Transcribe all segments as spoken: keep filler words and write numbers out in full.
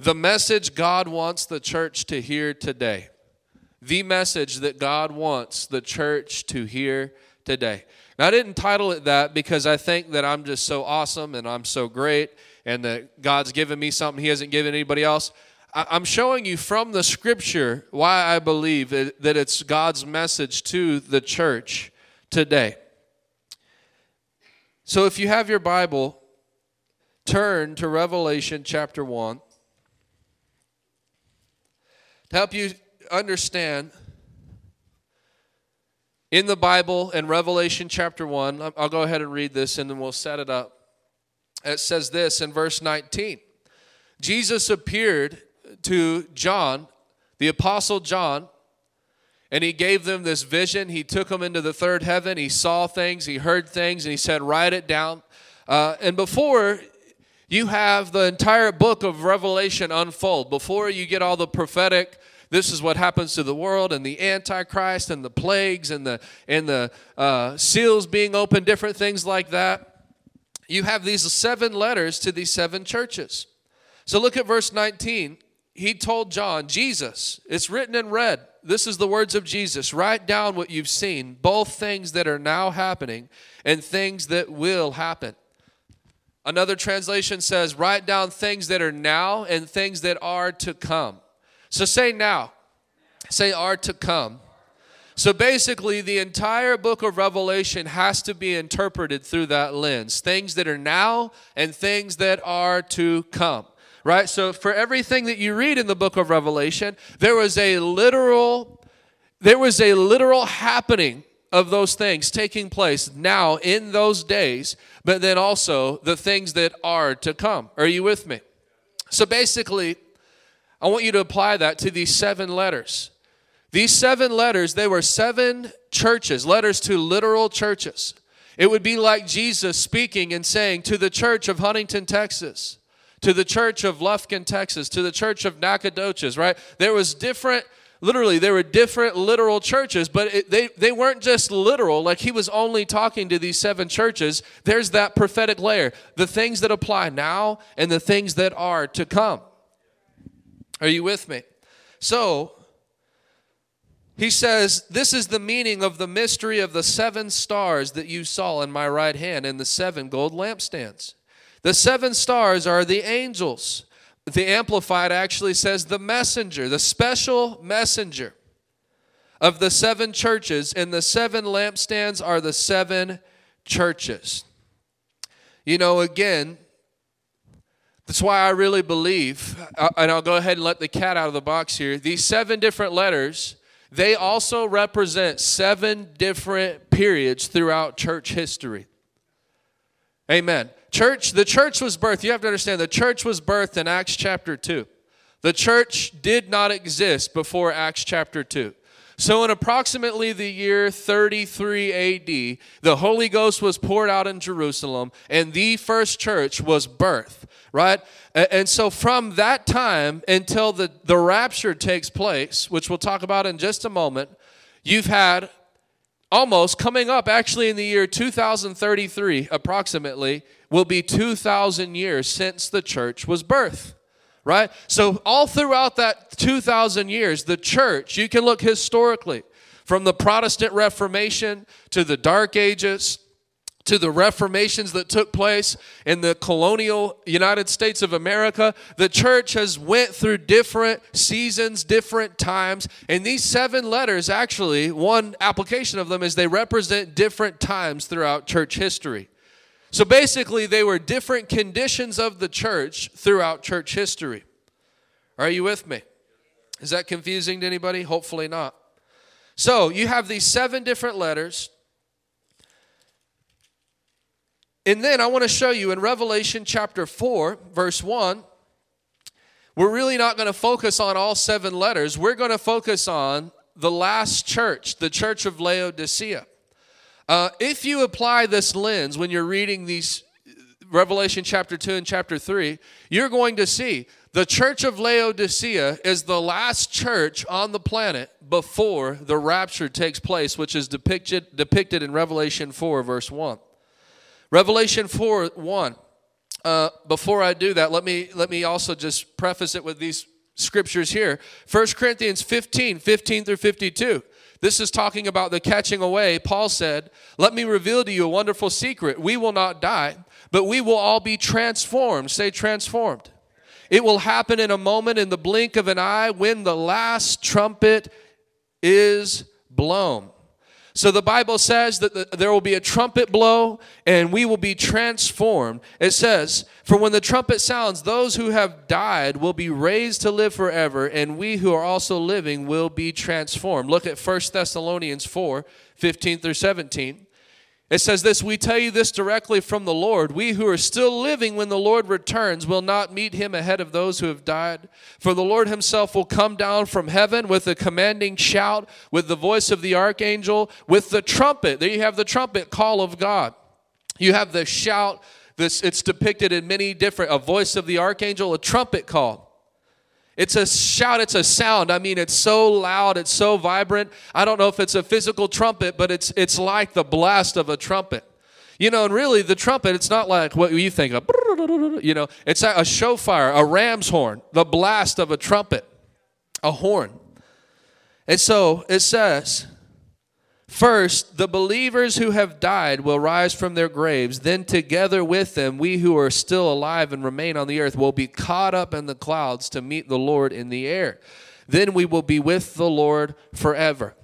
The message God wants the church to hear today. The message that God wants the church to hear today. Now, I didn't title it that because I think that I'm just so awesome and I'm so great and that God's given me something He hasn't given anybody else. I'm showing you from the Scripture why I believe that it's God's message to the church today. So if you have your Bible, turn to Revelation chapter one. To help you understand, in the Bible, in Revelation chapter one, I'll go ahead and read this and then we'll set it up. It says this in verse nineteen. Jesus appeared to John, the apostle John, and he gave them this vision. He took them into the third heaven. He saw things, he heard things, and he said, write it down. Uh, and before you have the entire book of Revelation unfold, before you get all the prophetic, this is what happens to the world and the Antichrist and the plagues and the and the uh, seals being opened, different things like that. You have these seven letters to these seven churches. So look at verse nineteen. He told John, Jesus, it's written in red. This is the words of Jesus. Write down what you've seen, both things that are now happening and things that will happen. Another translation says, write down things that are now and things that are to come. So say now, say are to come. So basically the entire book of Revelation has to be interpreted through that lens. Things that are now and things that are to come, right? So for everything that you read in the book of Revelation, there was a literal, there was a literal happening of those things taking place now in those days, but then also the things that are to come. Are you with me? So basically, I want you to apply that to these seven letters. These seven letters, they were seven churches, letters to literal churches. It would be like Jesus speaking and saying to the church of Huntington, Texas, to the church of Lufkin, Texas, to the church of Nacogdoches, right? There was different, literally, there were different literal churches, but it, they, they weren't just literal, like He was only talking to these seven churches. There's that prophetic layer, the things that apply now and the things that are to come. Are you with me? So, he says, this is the meaning of the mystery of the seven stars that you saw in my right hand and the seven gold lampstands. The seven stars are the angels. The Amplified actually says the messenger, the special messenger of the seven churches, and the seven lampstands are the seven churches. You know, again, that's why I really believe, and I'll go ahead and let the cat out of the box here, these seven different letters, they also represent seven different periods throughout church history. Amen. Church, the church was birthed, you have to understand, the church was birthed in Acts chapter two. The church did not exist before Acts chapter two. So in approximately the year thirty-three A D, the Holy Ghost was poured out in Jerusalem, and the first church was birthed, right? And so from that time until the, the rapture takes place, which we'll talk about in just a moment, you've had almost coming up, actually in the year two thousand thirty-three approximately, will be two thousand years since the church was birthed. Right? So all throughout that two thousand years, the church, you can look historically, from the Protestant Reformation to the Dark Ages to the reformations that took place in the colonial United States of America, the church has went through different seasons, different times, and these seven letters actually, one application of them is they represent different times throughout church history. So basically, they were different conditions of the church throughout church history. Are you with me? Is that confusing to anybody? Hopefully not. So you have these seven different letters. And then I want to show you in Revelation chapter four, verse one, We're really not going to focus on all seven letters. We're going to focus on the last church, the church of Laodicea. Uh, if you apply this lens when you're reading these Revelation chapter two and chapter three, you're going to see the church of Laodicea is the last church on the planet before the rapture takes place, which is depicted, depicted in Revelation four, verse one. Revelation four, one. Uh, before I do that, let me let me also just preface it with these scriptures here. First Corinthians fifteen, fifteen through fifty-two. This is talking about the catching away. Paul said, "Let me reveal to you a wonderful secret. We will not die, but we will all be transformed." Say transformed. "It will happen in a moment, in the blink of an eye, when the last trumpet is blown." So the Bible says that the, there will be a trumpet blow and we will be transformed. It says, "For when the trumpet sounds, those who have died will be raised to live forever, and we who are also living will be transformed." Look at First Thessalonians four, fifteen through seventeen. It says this, "We tell you this directly from the Lord. We who are still living when the Lord returns will not meet him ahead of those who have died. For the Lord himself will come down from heaven with a commanding shout, with the voice of the archangel, with the trumpet." There you have the trumpet call of God. You have the shout. This, it's depicted in many different, a voice of the archangel, a trumpet call. It's a shout, it's a sound. I mean, it's so loud, it's so vibrant. I don't know if it's a physical trumpet, but it's it's like the blast of a trumpet. You know, and really the trumpet, it's not like what you think of, you know, it's a shofar, a ram's horn, the blast of a trumpet, a horn. And so it says, "First, the believers who have died will rise from their graves. Then together with them, we who are still alive and remain on the earth will be caught up in the clouds to meet the Lord in the air. Then we will be with the Lord forever."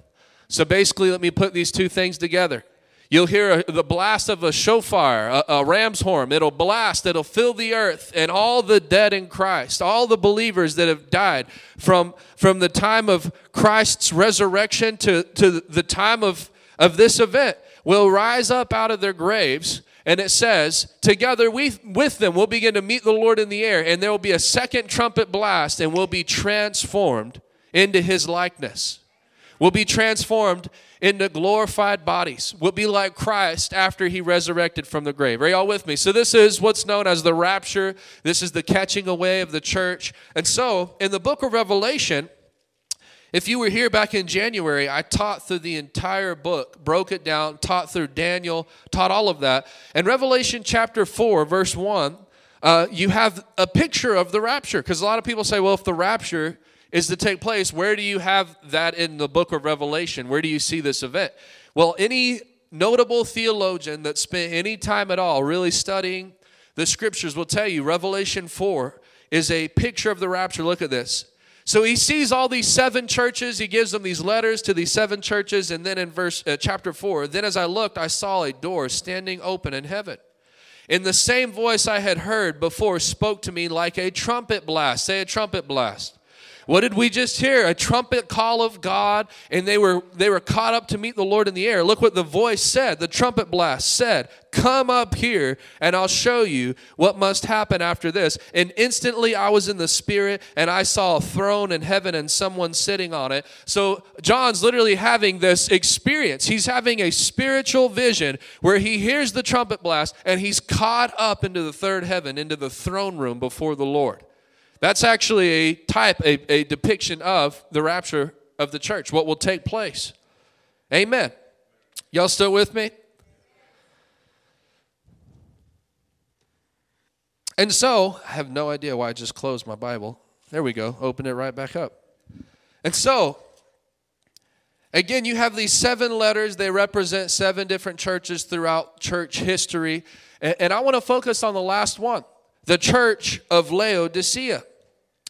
So basically, let me put these two things together. You'll hear a, the blast of a shofar, a, a ram's horn. It'll blast, it'll fill the earth, and all the dead in Christ, all the believers that have died from, from the time of Christ's resurrection to, to the time of, of this event will rise up out of their graves. And it says, together we, with them we'll begin to meet the Lord in the air, and there will be a second trumpet blast, and we'll be transformed into his likeness. We'll be transformed into glorified bodies. We'll be like Christ after he resurrected from the grave. Are y'all with me? So this is what's known as the rapture. This is the catching away of the church. And so in the book of Revelation, if you were here back in January, I taught through the entire book, broke it down, taught through Daniel, taught all of that. And Revelation chapter four, verse one, uh, you have a picture of the rapture. Because a lot of people say, well, if the rapture is to take place, where do you have that in the book of Revelation? Where do you see this event? Well, any notable theologian that spent any time at all really studying the scriptures will tell you Revelation four is a picture of the rapture. Look at this. So he sees all these seven churches. He gives them these letters to these seven churches. And then in verse uh, chapter four, "Then as I looked, I saw a door standing open in heaven. And the same voice I had heard before spoke to me like a trumpet blast." Say a trumpet blast. What did we just hear? A trumpet call of God, and they were they were caught up to meet the Lord in the air. Look what the voice said. The trumpet blast said, "Come up here, and I'll show you what must happen after this." And instantly I was in the Spirit, and I saw a throne in heaven and someone sitting on it. So John's literally having this experience. He's having a spiritual vision where he hears the trumpet blast, and he's caught up into the third heaven, into the throne room before the Lord. That's actually a type, a, a depiction of the rapture of the church, what will take place. Amen. Y'all still with me? And so, I have no idea why I just closed my Bible. There we go. Open it right back up. And so, again, you have these seven letters. They represent seven different churches throughout church history. And, and I want to focus on the last one. The church of Laodicea.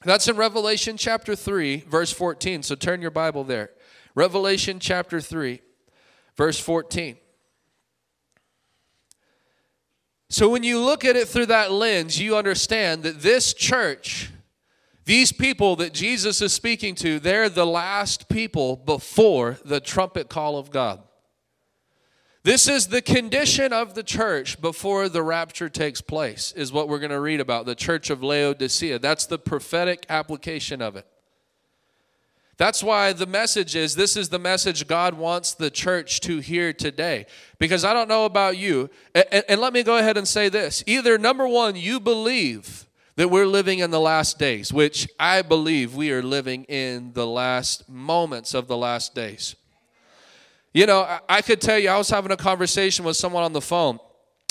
That's in Revelation chapter three, verse fourteen. So turn your Bible there. Revelation chapter three, verse fourteen. So when you look at it through that lens, you understand that this church, these people that Jesus is speaking to, they're the last people before the trumpet call of God. This is the condition of the church before the rapture takes place, is what we're going to read about, the church of Laodicea. That's the prophetic application of it. That's why the message is, this is the message God wants the church to hear today. Because I don't know about you, and, and let me go ahead and say this. Either, number one, you believe that we're living in the last days, which I believe we are living in the last moments of the last days. You know, I could tell you, I was having a conversation with someone on the phone.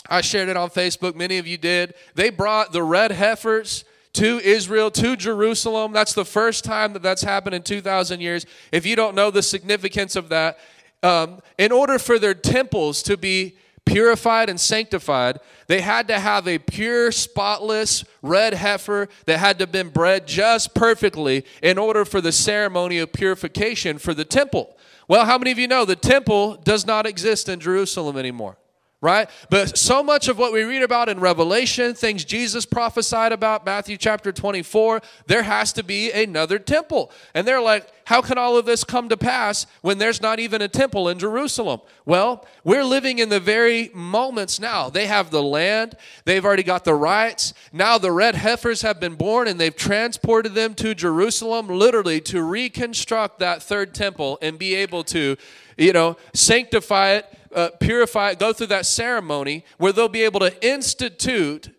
I shared it on Facebook. Many of you did. They brought the red heifers to Israel, to Jerusalem. That's the first time that that's happened in two thousand years. If you don't know the significance of that, um, in order for their temples to be purified and sanctified, they had to have a pure, spotless red heifer that had to have been bred just perfectly in order for the ceremony of purification for the temple. Well, how many of you know the temple does not exist in Jerusalem anymore, right? But so much of what we read about in Revelation, things Jesus prophesied about, Matthew chapter twenty-four, there has to be another temple. And they're like, how can all of this come to pass when there's not even a temple in Jerusalem? Well, we're living in the very moments now. They have the land. They've already got the rights. Now the red heifers have been born, and they've transported them to Jerusalem, literally to reconstruct that third temple and be able to, you know, sanctify it, uh, purify it, go through that ceremony where they'll be able to institute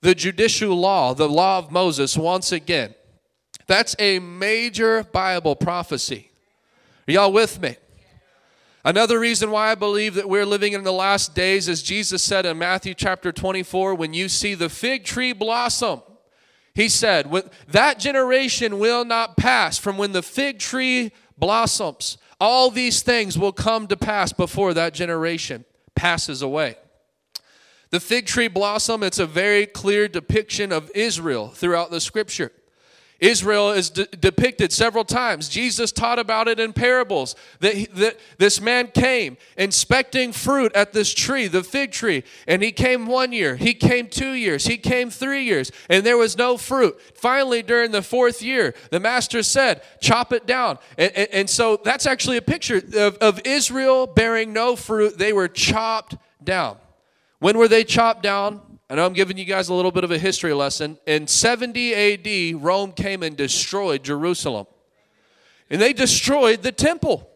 the judicial law, the law of Moses once again. That's a major Bible prophecy. Are y'all with me? Another reason why I believe that we're living in the last days is Jesus said in Matthew chapter twenty-four, when you see the fig tree blossom, he said, that generation will not pass from when the fig tree blossoms. All these things will come to pass before that generation passes away. The fig tree blossom, it's a very clear depiction of Israel throughout the scripture. Israel is de- depicted several times. Jesus taught about it in parables, that, he, that this man came inspecting fruit at this tree, the fig tree, and he came one year, he came two years, he came three years, and there was no fruit. Finally, during the fourth year, the master said, chop it down. And, and, and so that's actually a picture of, of Israel bearing no fruit. They were chopped down. When were they chopped down? I know I'm giving you guys a little bit of a history lesson. In seventy A D, Rome came and destroyed Jerusalem. And they destroyed the temple.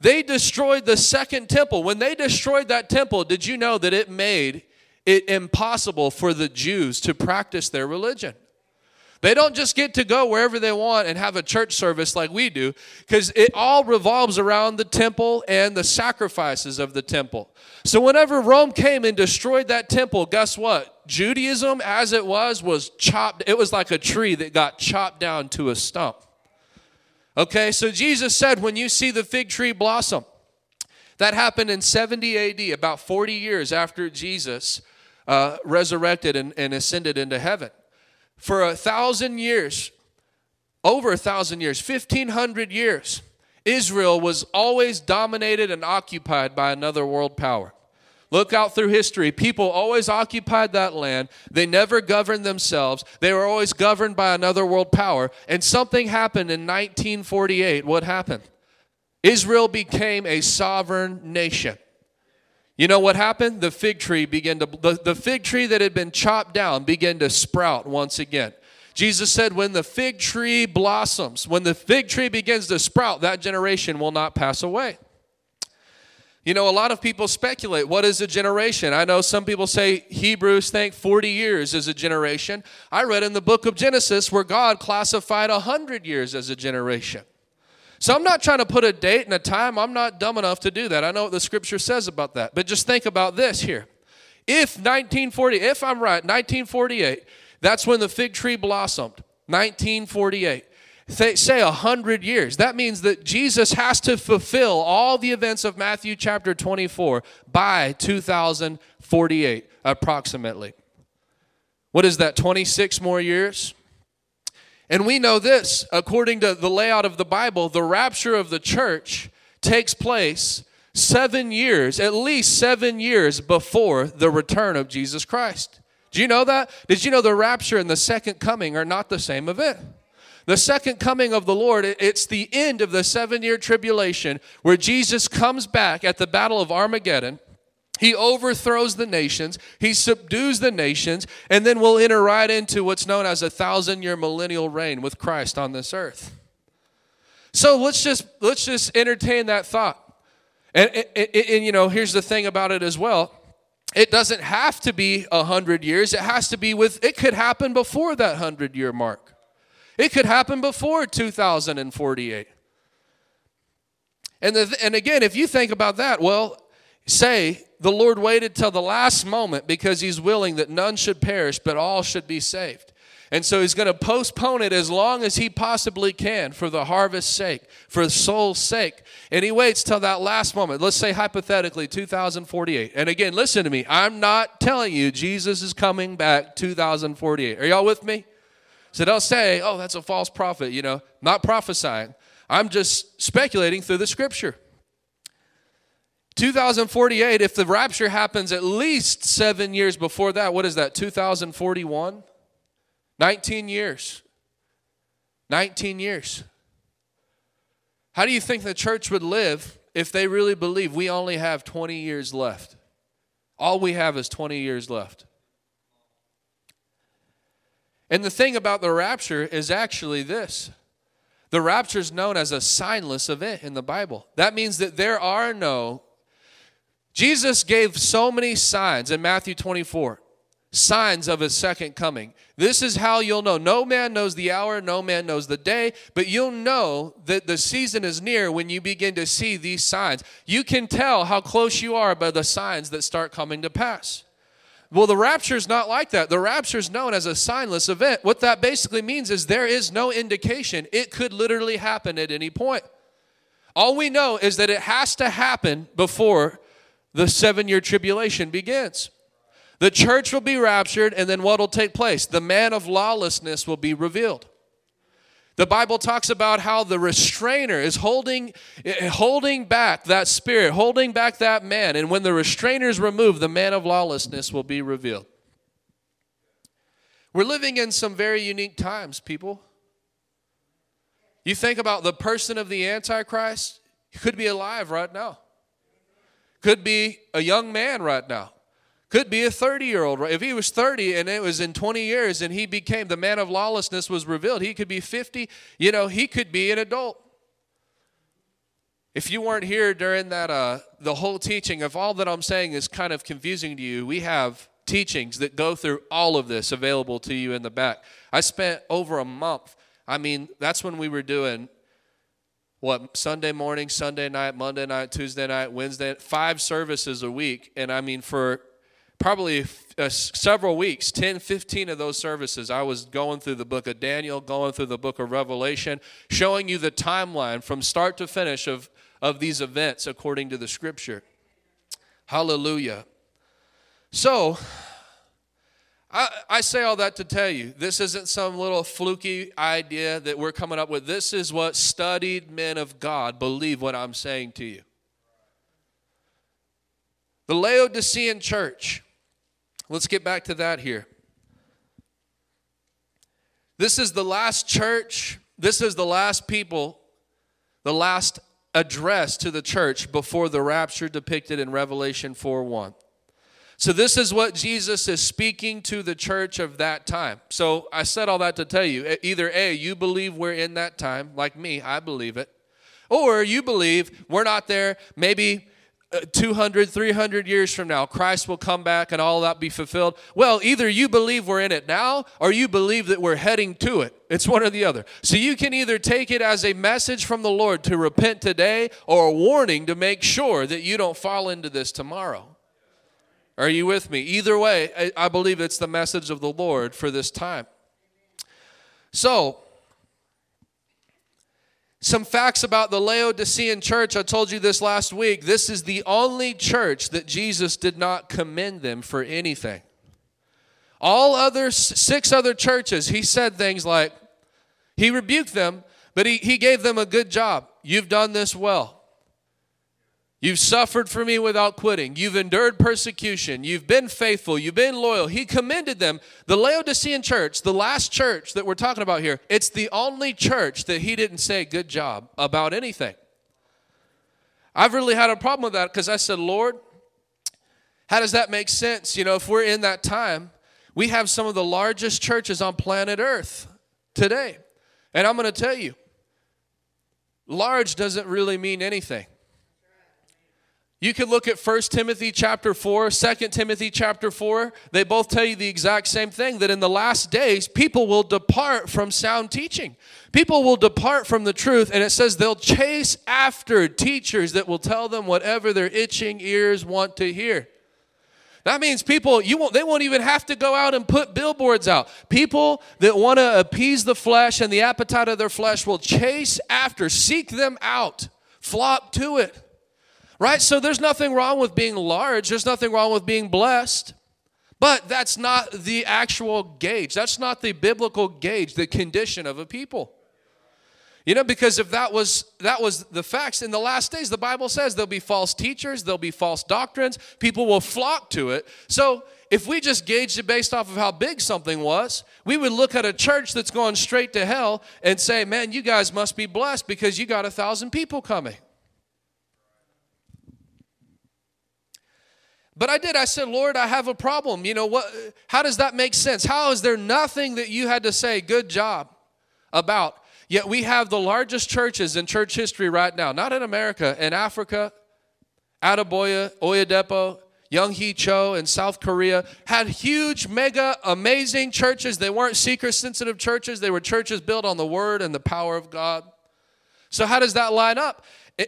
They destroyed the second temple. When they destroyed that temple, did you know that it made it impossible for the Jews to practice their religion? They don't just get to go wherever they want and have a church service like we do, because it all revolves around the temple and the sacrifices of the temple. So whenever Rome came and destroyed that temple, guess what? Judaism, as it was, was chopped. It was like a tree that got chopped down to a stump. Okay, so Jesus said, when you see the fig tree blossom, that happened in seventy A D, about forty years after Jesus uh, resurrected and, and ascended into heaven. For a thousand years, over a thousand years, fifteen hundred years, Israel was always dominated and occupied by another world power. Look out through history. People always occupied that land. They never governed themselves. They were always governed by another world power. And something happened in nineteen forty-eight. What happened? Israel became a sovereign nation. You know what happened? The fig tree began to, the, the fig tree that had been chopped down began to sprout once again. Jesus said, when the fig tree blossoms, when the fig tree begins to sprout, that generation will not pass away. You know, a lot of people speculate, what is a generation? I know some people say Hebrews think forty years is a generation. I read in the book of Genesis where God classified one hundred years as a generation. So I'm not trying to put a date and a time. I'm not dumb enough to do that. I know what the scripture says about that. But just think about this here. If nineteen forty, if I'm right, nineteen forty-eight, that's when the fig tree blossomed, nineteen forty-eight. They say one hundred years. That means that Jesus has to fulfill all the events of Matthew chapter twenty-four by two thousand forty-eight approximately. What is that, twenty-six more years? And we know this, according to the layout of the Bible, the rapture of the church takes place seven years, at least seven years before the return of Jesus Christ. Do you know that? Did you know the rapture and the second coming are not the same event? The second coming of the Lord, it's the end of the seven-year tribulation where Jesus comes back at the Battle of Armageddon. He overthrows the nations. He subdues the nations. And then we'll enter right into what's known as a thousand-year millennial reign with Christ on this earth. So let's just, let's just entertain that thought. And, and, and, you know, here's the thing about it as well. It doesn't have to be a hundred years. It has to be with, it could happen before that hundred-year mark. It could happen before two thousand forty-eight. And, the, and again, if you think about that, well, say the Lord waited till the last moment because he's willing that none should perish, but all should be saved. And so he's going to postpone it as long as he possibly can for the harvest's sake, for the soul's sake. And he waits till that last moment. Let's say hypothetically two thousand forty-eight. And again, listen to me. I'm not telling you Jesus is coming back two thousand forty-eight. Are y'all with me? So don't say, oh, that's a false prophet, you know, not prophesying. I'm just speculating through the scripture. two thousand forty-eight, if the rapture happens at least seven years before that, what is that, two thousand forty-one? nineteen years. nineteen years. How do you think the church would live if they really believe we only have twenty years left? All we have is twenty years left. And the thing about the rapture is actually this. The rapture is known as a signless event in the Bible. That means that there are no... Jesus gave so many signs in Matthew twenty-four. Signs of his second coming. This is how you'll know. No man knows the hour, no man knows the day, but you'll know that the season is near when you begin to see these signs. You can tell how close you are by the signs that start coming to pass. Well, the rapture is not like that. The rapture is known as a signless event. What that basically means is there is no indication. It could literally happen at any point. All we know is that it has to happen before the seven-year tribulation begins. The church will be raptured, and then what will take place? The man of lawlessness will be revealed. The Bible talks about how the restrainer is holding, holding back that spirit, holding back that man. And when the restrainer is removed, the man of lawlessness will be revealed. We're living in some very unique times, people. You think about the person of the Antichrist, he could be alive right now. Could be a young man right now. Could be a thirty-year-old. If he was thirty and it was in twenty years and he became the man of lawlessness was revealed, he could be fifty. You know, he could be an adult. If you weren't here during that, uh, the whole teaching, if all that I'm saying is kind of confusing to you, we have teachings that go through all of this available to you in the back. I spent over a month. I mean, that's when we were doing what, Sunday morning, Sunday night, Monday night, Tuesday night, Wednesday, five services a week. And I mean, for probably uh, several weeks, ten, fifteen of those services, I was going through the book of Daniel, going through the book of Revelation, showing you the timeline from start to finish of, of these events according to the scripture. Hallelujah. So, I, I say all that to tell you, this isn't some little fluky idea that we're coming up with. This is what studied men of God believe what I'm saying to you. The Laodicean church. Let's get back to that here. This is the last church. This is the last people, the last address to the church before the rapture depicted in Revelation four one. So this is what Jesus is speaking to the church of that time. So I said all that to tell you, either A, you believe we're in that time, like me, I believe it, or you believe we're not there, maybe two hundred, three hundred years from now, Christ will come back and all that be fulfilled. Well, either you believe we're in it now or you believe that we're heading to it. It's one or the other. So you can either take it as a message from the Lord to repent today or a warning to make sure that you don't fall into this tomorrow. Are you with me? Either way, I believe it's the message of the Lord for this time. So, some facts about the Laodicean church. I told you this last week. This is the only church that Jesus did not commend them for anything. All other, six other churches, he said things like, he rebuked them, but he, he gave them a good job. You've done this well. You've suffered for me without quitting. You've endured persecution. You've been faithful. You've been loyal. He commended them. The Laodicean church, the last church that we're talking about here, it's the only church that he didn't say good job about anything. I've really had a problem with that because I said, Lord, how does that make sense? You know, if we're in that time, we have some of the largest churches on planet Earth today. And I'm going to tell you, large doesn't really mean anything. You could look at First Timothy chapter four, Second Timothy chapter four. They both tell you the exact same thing, that in the last days, people will depart from sound teaching. People will depart from the truth, and it says they'll chase after teachers that will tell them whatever their itching ears want to hear. That means people, you won't, they won't even have to go out and put billboards out. People that want to appease the flesh and the appetite of their flesh will chase after, seek them out, flock to it. Right? So there's nothing wrong with being large. There's nothing wrong with being blessed. But that's not the actual gauge. That's not the biblical gauge, the condition of a people. You know, because if that was that was the facts, in the last days, the Bible says there'll be false teachers, there'll be false doctrines, people will flock to it. So if we just gauged it based off of how big something was, we would look at a church that's going straight to hell and say, man, you guys must be blessed because you got a thousand people coming. But I did. I said, Lord, I have a problem. You know, what? How does that make sense? How is there nothing that you had to say good job about? Yet we have the largest churches in church history right now, not in America, in Africa. Ataboya, Oyedepo, Young Hee Cho in South Korea had huge, mega, amazing churches. They weren't seeker-sensitive churches. They were churches built on the Word and the power of God. So how does that line up?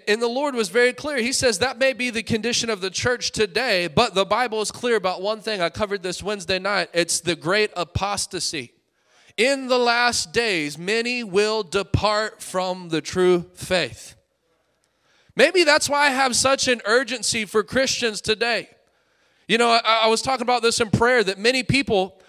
And the Lord was very clear. He says that may be the condition of the church today, but the Bible is clear about one thing. I covered this Wednesday night. It's the great apostasy. In the last days, many will depart from the true faith. Maybe that's why I have such an urgency for Christians today. You know, I, I was talking about this in prayer, that many people,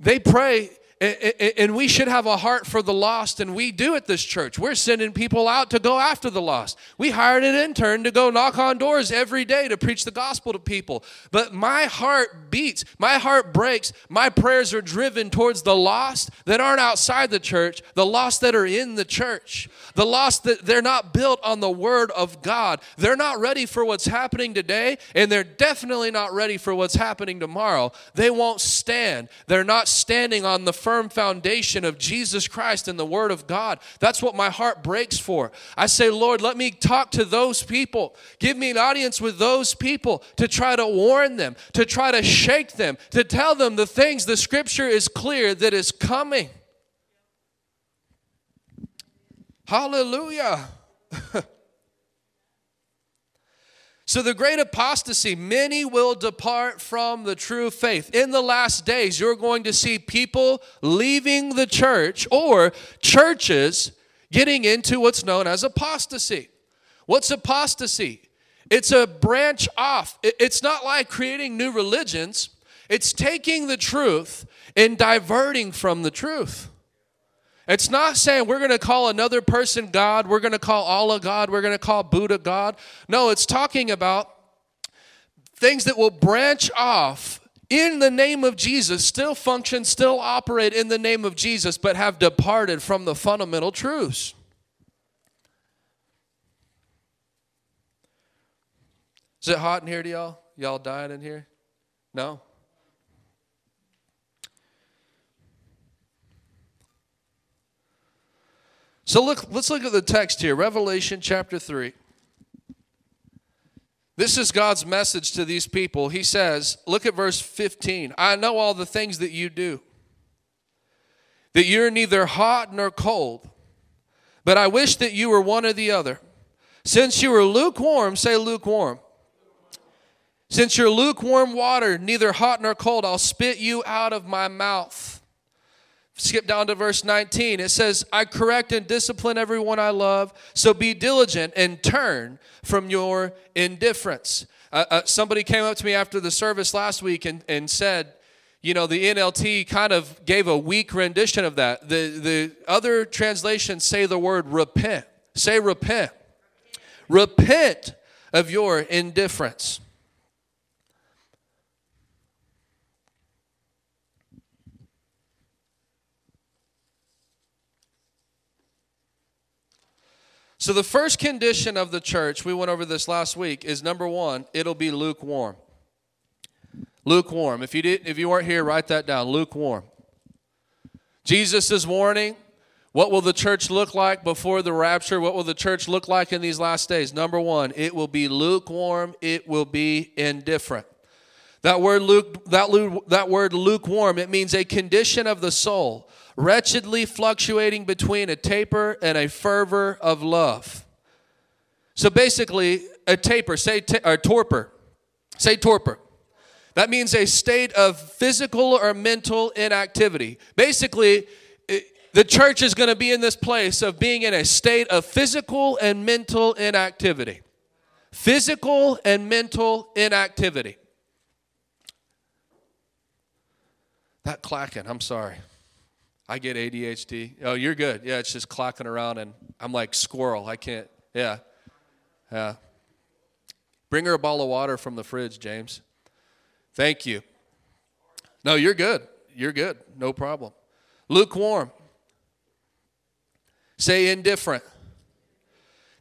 they pray, and we should have a heart for the lost, and we do at this church. We're sending people out to go after the lost. We hired an intern to go knock on doors every day to preach the gospel to people. But my heart beats, my heart breaks, my prayers are driven towards the lost that aren't outside the church, the lost that are in the church, the lost that they're not built on the Word of God. They're not ready for what's happening today, and they're definitely not ready for what's happening tomorrow. They won't stand. They're not standing on the firm foundation of Jesus Christ and the Word of God. That's what my heart breaks for. I say, Lord, let me talk to those people. Give me an audience with those people to try to warn them, to try to shake them, to tell them the things the Scripture is clear that is coming. Hallelujah. So the great apostasy, many will depart from the true faith. In the last days, you're going to see people leaving the church or churches getting into what's known as apostasy. What's apostasy? It's a branch off. It's not like creating new religions. It's taking the truth and diverting from the truth. It's not saying we're going to call another person God, we're going to call Allah God, we're going to call Buddha God. No, it's talking about things that will branch off in the name of Jesus, still function, still operate in the name of Jesus, but have departed from the fundamental truths. Is it hot in here to y'all? Y'all dying in here? No? So look, let's look at the text here, Revelation chapter three. This is God's message to these people. He says, look at verse fifteen. I know all the things that you do, that you're neither hot nor cold, but I wish that you were one or the other. Since you are lukewarm, say lukewarm. Since you're lukewarm water, neither hot nor cold, I'll spit you out of my mouth. Skip down to verse nineteen. It says, I correct and discipline everyone I love, so be diligent and turn from your indifference. Uh, uh, somebody came up to me after the service last week and, and said, you know, the N L T kind of gave a weak rendition of that. The, the other translations say the word repent. Say repent. Repent. Repent of your indifference. So the first condition of the church, we went over this last week, is number one, it'll be lukewarm. Lukewarm. If you didn't, if you weren't here, write that down. Lukewarm. Jesus is warning. What will the church look like before the rapture? What will the church look like in these last days? Number one, it will be lukewarm. It will be indifferent. That word, luke, that, that word lukewarm, it means a condition of the soul, wretchedly fluctuating between a taper and a fervor of love. So basically, a taper, say t- or torpor, say torpor. That means a state of physical or mental inactivity. Basically, it, the church is going to be in this place of being in a state of physical and mental inactivity. Physical and mental inactivity. That clacking, I'm sorry. I get A D H D. Oh, you're good. Yeah, it's just clacking around, and I'm like squirrel. I can't. Yeah. Yeah. Bring her a bottle of water from the fridge, James. Thank you. No, you're good. You're good. No problem. Lukewarm. Say indifferent.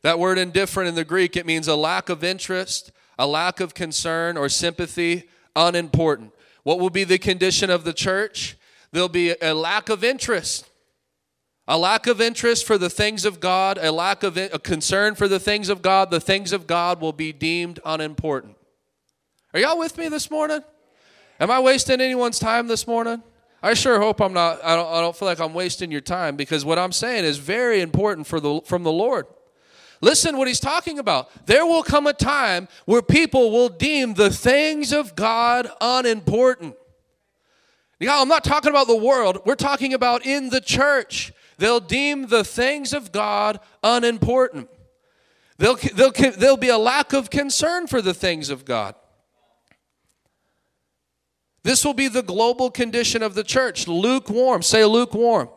That word indifferent in the Greek, it means a lack of interest, a lack of concern or sympathy, unimportant. What will be the condition of the church? There'll be a lack of interest. A lack of interest for the things of God, a lack of in- a concern for the things of God. The things of God will be deemed unimportant. Are y'all with me this morning? Am I wasting anyone's time this morning? I sure hope I'm not. I don't, I don't feel like I'm wasting your time, because what I'm saying is very important for the, from the Lord. Listen what he's talking about. There will come a time where people will deem the things of God unimportant. Y'all, I'm not talking about the world. We're talking about in the church. They'll deem the things of God unimportant. There'll, there'll, there'll be a lack of concern for the things of God. This will be the global condition of the church, lukewarm. Say lukewarm.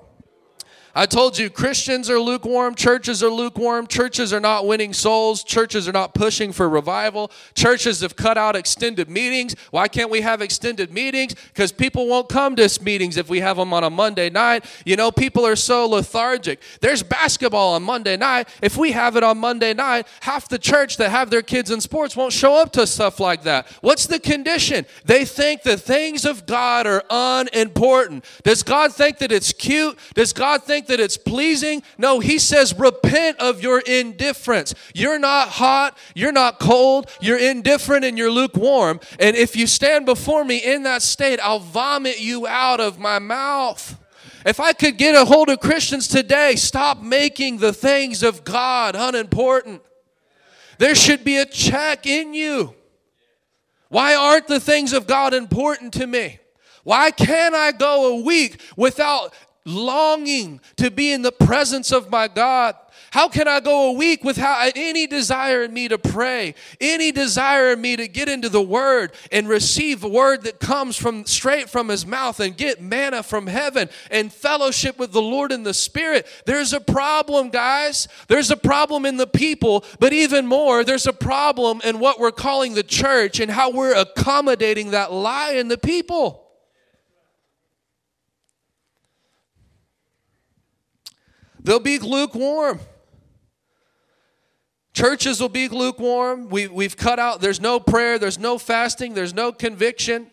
I told you Christians are lukewarm, churches are lukewarm, churches are not winning souls, churches are not pushing for revival, churches have cut out extended meetings. Why can't we have extended meetings? Because people won't come to meetings if we have them on a Monday night. You know, people are so lethargic. There's basketball on Monday night. If we have it on Monday night, half the church that have their kids in sports won't show up to stuff like that. What's the condition? They think the things of God are unimportant. Does God think that it's cute? Does God think that it's pleasing? No, he says, repent of your indifference. You're not hot, you're not cold, you're indifferent and you're lukewarm. And if you stand before me in that state, I'll vomit you out of my mouth. If I could get a hold of Christians today, stop making the things of God unimportant. There should be a check in you. Why aren't the things of God important to me? Why can't I go a week without longing to be in the presence of my God? How can I go a week without any desire in me to pray, any desire in me to get into the Word and receive a word that comes from straight from His mouth and get manna from heaven and fellowship with the Lord in the Spirit? There's a problem, guys. There's a problem in the people, but even more, there's a problem in what we're calling the church and how we're accommodating that lie in the people. They'll be lukewarm. Churches will be lukewarm. We, we've cut out. There's no prayer. There's no fasting. There's no conviction.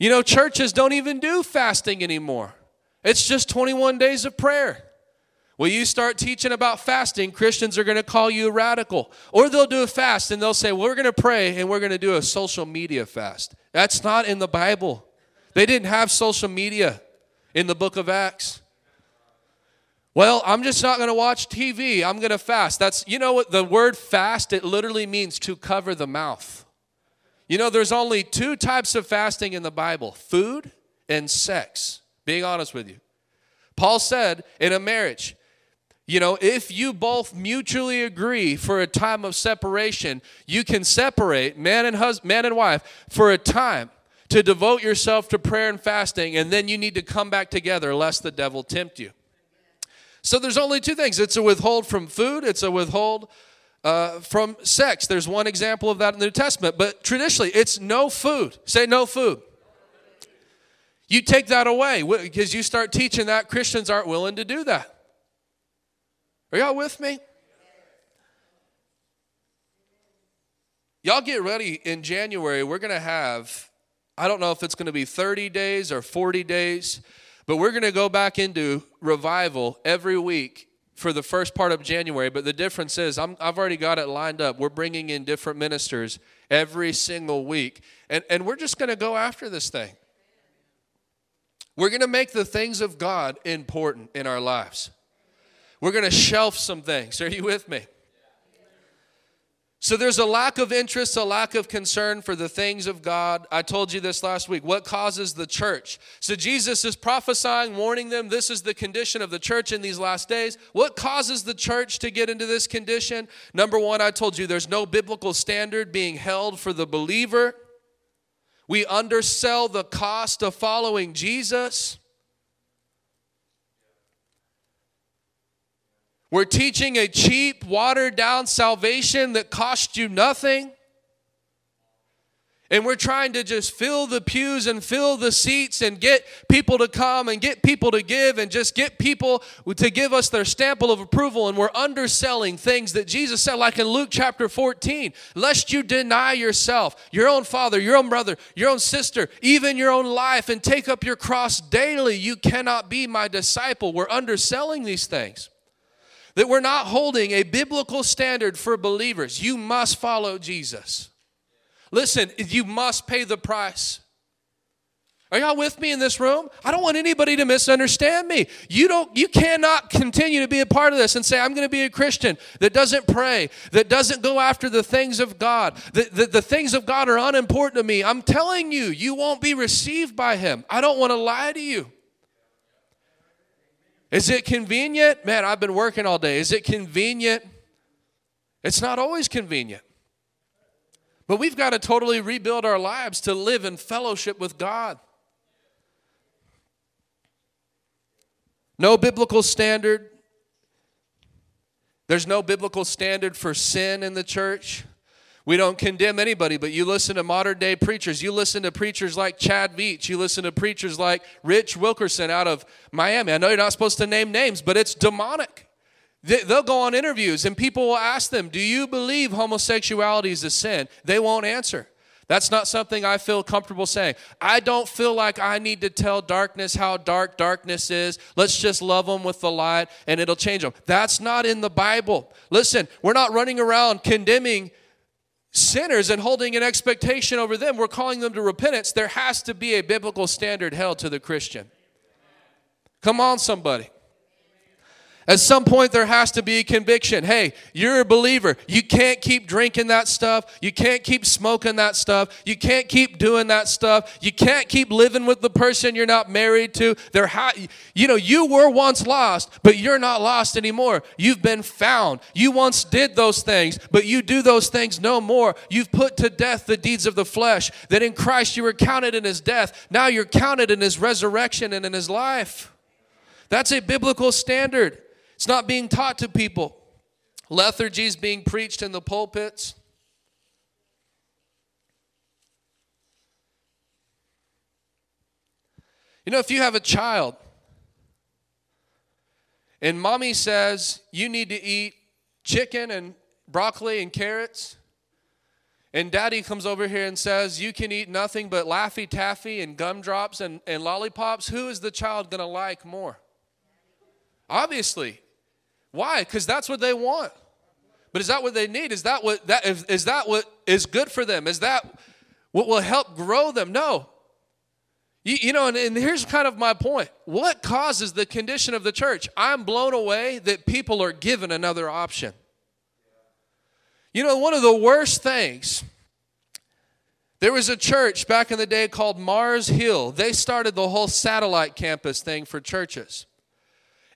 You know, churches don't even do fasting anymore. It's just twenty-one days of prayer. When you start teaching about fasting, Christians are going to call you radical. Or they'll do a fast and they'll say, well, we're going to pray and we're going to do a social media fast. That's not in the Bible. They didn't have social media in the book of Acts. Well, I'm just not going to watch T V. I'm going to fast. That's, you know what, the word fast, it literally means to cover the mouth. You know, there's only two types of fasting in the Bible, food and sex, being honest with you. Paul said in a marriage, you know, if you both mutually agree for a time of separation, you can separate, man and husband, man and wife, for a time to devote yourself to prayer and fasting, and then you need to come back together lest the devil tempt you. So there's only two things. It's a withhold from food. It's a withhold uh, from sex. There's one example of that in the New Testament, but traditionally it's no food. Say no food. You take that away because you start teaching that Christians aren't willing to do that. Are y'all with me? Y'all get ready. In January, we're going to have, I don't know if it's going to be thirty days or forty days, but we're going to go back into revival every week for the first part of January. But the difference is I'm, I've already got it lined up. We're bringing in different ministers every single week, and, and we're just going to go after this thing. We're going to make the things of God important in our lives. We're going to shelf some things. Are you with me? So there's a lack of interest, a lack of concern for the things of God. I told you this last week. What causes the church? So Jesus is prophesying, warning them, this is the condition of the church in these last days. What causes the church to get into this condition? Number one, I told you there's no biblical standard being held for the believer. We undersell the cost of following Jesus. We're teaching a cheap, watered-down salvation that costs you nothing. And we're trying to just fill the pews and fill the seats and get people to come and get people to give and just get people to give us their stamp of approval. And we're underselling things that Jesus said, like in Luke chapter fourteen, lest you deny yourself, your own father, your own brother, your own sister, even your own life, and take up your cross daily. You cannot be my disciple. We're underselling these things. That we're not holding a biblical standard for believers. You must follow Jesus. Listen, you must pay the price. Are y'all with me in this room? I don't want anybody to misunderstand me. You don't, you cannot continue to be a part of this and say, I'm going to be a Christian that doesn't pray, that doesn't go after the things of God. The, the, the things of God are unimportant to me. I'm telling you, you won't be received by him. I don't want to lie to you. Is it convenient? Man, I've been working all day. Is it convenient? It's not always convenient. But we've got to totally rebuild our lives to live in fellowship with God. No biblical standard. There's no biblical standard for sin in the church. We don't condemn anybody, but you listen to modern-day preachers. You listen to preachers like Chad Beach. You listen to preachers like Rich Wilkerson out of Miami. I know you're not supposed to name names, but it's demonic. They'll go on interviews, and people will ask them, do you believe homosexuality is a sin? They won't answer. That's not something I feel comfortable saying. I don't feel like I need to tell darkness how dark darkness is. Let's just love them with the light, and it'll change them. That's not in the Bible. Listen, we're not running around condemning sinners and holding an expectation over them. We're calling them to repentance. There has to be a biblical standard held to the Christian. Come on, somebody. At some point, there has to be a conviction. Hey, you're a believer. You can't keep drinking that stuff. You can't keep smoking that stuff. You can't keep doing that stuff. You can't keep living with the person you're not married to. They're high, you know, you were once lost, but you're not lost anymore. You've been found. You once did those things, but you do those things no more. You've put to death the deeds of the flesh, that in Christ you were counted in his death. Now you're counted in his resurrection and in his life. That's a biblical standard. It's not being taught to people. Lethargies being preached in the pulpits. You know, if you have a child and mommy says you need to eat chicken and broccoli and carrots, and daddy comes over here and says you can eat nothing but Laffy Taffy and gumdrops and, and lollipops, who is the child going to like more? Obviously. Why? Because that's what they want. But is that what they need? Is that what that is, is that what is good for them? Is that what will help grow them? No. You, you know, and, and here's kind of my point. What causes the condition of the church? I'm blown away that people are given another option. You know, one of the worst things, there was a church back in the day called Mars Hill. They started the whole satellite campus thing for churches.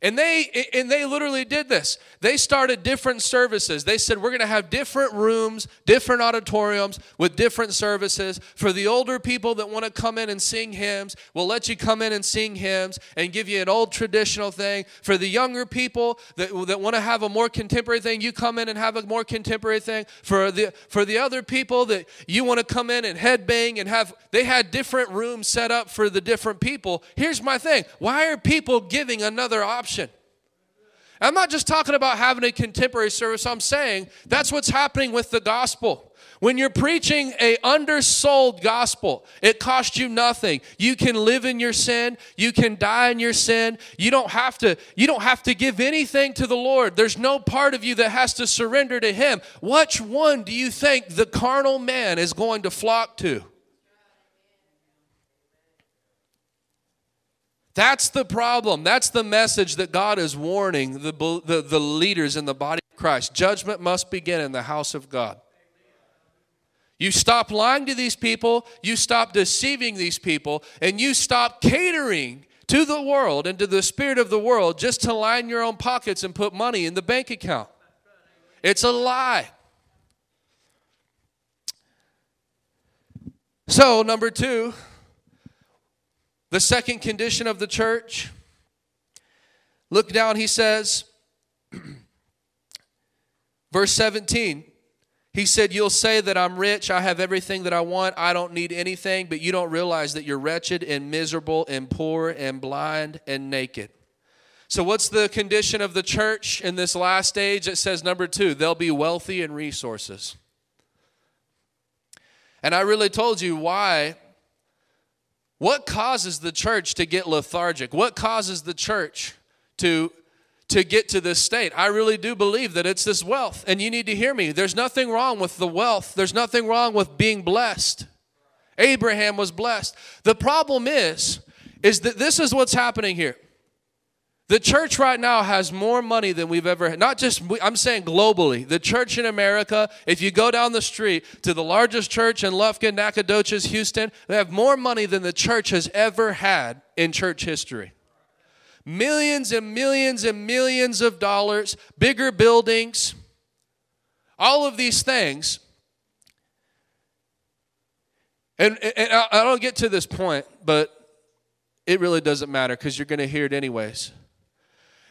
And they and they literally did this. They started different services. They said, we're going to have different rooms, different auditoriums with different services. For the older people that want to come in and sing hymns, we'll let you come in and sing hymns and give you an old traditional thing. For the younger people that, that want to have a more contemporary thing, you come in and have a more contemporary thing. For the, for the other people that you want to come in and headbang and have, they had different rooms set up for the different people. Here's my thing. Why are people giving another option? I'm not just talking about having a contemporary service. I'm saying that's what's happening with the gospel. When you're preaching a undersold gospel, it costs you nothing. You can live in your sin. You can die in your sin. You don't have to, you don't have to give anything to the Lord. There's no part of you that has to surrender to Him. Which one do you think the carnal man is going to flock to? That's the problem. That's the message that God is warning the, the, the leaders in the body of Christ. Judgment must begin in the house of God. You stop lying to these people, you stop deceiving these people, and you stop catering to the world and to the spirit of the world just to line your own pockets and put money in the bank account. It's a lie. So, number two, the second condition of the church. Look down, he says, verse seventeen. He said, you'll say that I'm rich, I have everything that I want, I don't need anything, but you don't realize that you're wretched and miserable and poor and blind and naked. So what's the condition of the church in this last age? It says, number two, they'll be wealthy in resources. And I really told you why. What causes the church to get lethargic? What causes the church to, to get to this state? I really do believe that it's this wealth. And you need to hear me. There's nothing wrong with the wealth. There's nothing wrong with being blessed. Abraham was blessed. The problem is, is that this is what's happening here. The church right now has more money than we've ever had. Not just, I'm saying globally. The church in America, if you go down the street to the largest church in Lufkin, Nacogdoches, Houston, they have more money than the church has ever had in church history. Millions and millions and millions of dollars, bigger buildings, all of these things. And, and I don't get to this point, but it really doesn't matter because you're going to hear it anyways.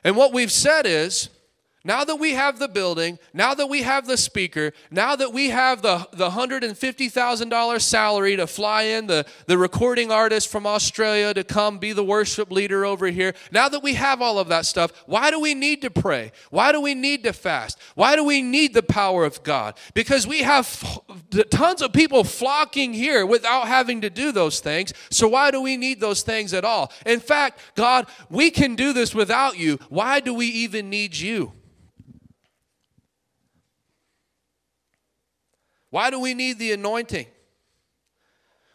And what we've said is, now that we have the building, now that we have the speaker, now that we have the, the one hundred fifty thousand dollars salary to fly in the, the recording artist from Australia to come be the worship leader over here, now that we have all of that stuff, why do we need to pray? Why do we need to fast? Why do we need the power of God? Because we have tons of people flocking here without having to do those things, so why do we need those things at all? In fact, God, we can do this without you. Why do we even need you? Why do we need the anointing?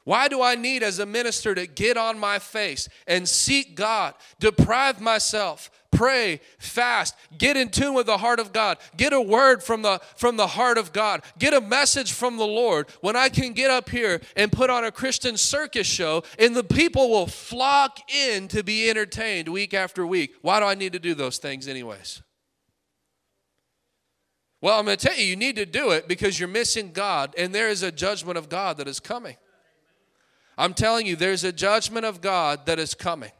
Why do I need as a minister to get on my face and seek God, deprive myself, pray, fast, get in tune with the heart of God, get a word from the, from the heart of God, get a message from the Lord when I can get up here and put on a Christian circus show and the people will flock in to be entertained week after week? Why do I need to do those things anyways? Well, I'm going to tell you, you need to do it because you're missing God, and there is a judgment of God that is coming. I'm telling you, there's a judgment of God that is coming.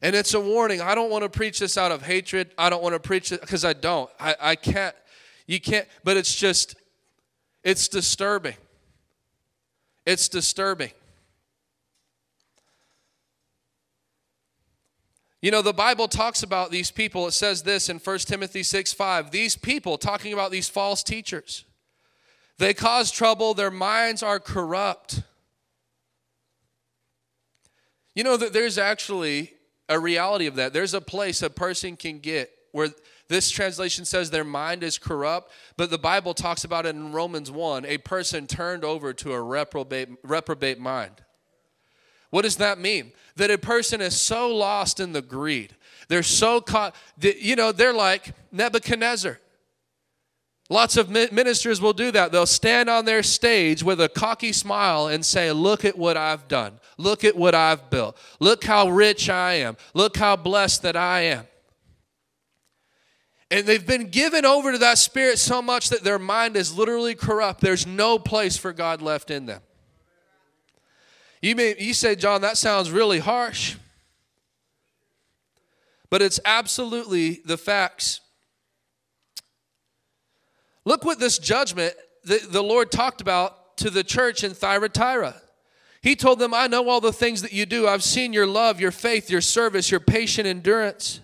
And it's a warning. I don't want to preach this out of hatred. I don't want to preach it because I don't. I, I can't. You can't. But it's just, it's disturbing. It's disturbing. You know, the Bible talks about these people. It says this in First Timothy six five. These people, talking about these false teachers, they cause trouble. Their minds are corrupt. You know that there's actually a reality of that. There's a place a person can get where this translation says their mind is corrupt, but the Bible talks about it in Romans one, a person turned over to a reprobate, reprobate mind. What does that mean? That a person is so lost in the greed. They're so caught, you know, they're like Nebuchadnezzar. Lots of ministers will do that. They'll stand on their stage with a cocky smile and say, look at what I've done. Look at what I've built. Look how rich I am. Look how blessed that I am. And they've been given over to that spirit so much that their mind is literally corrupt. There's no place for God left in them. You may, you say, John, that sounds really harsh. But it's absolutely the facts. Look what this judgment the, the Lord talked about to the church in Thyatira. He told them, I know all the things that you do. I've seen your love, your faith, your service, your patient endurance.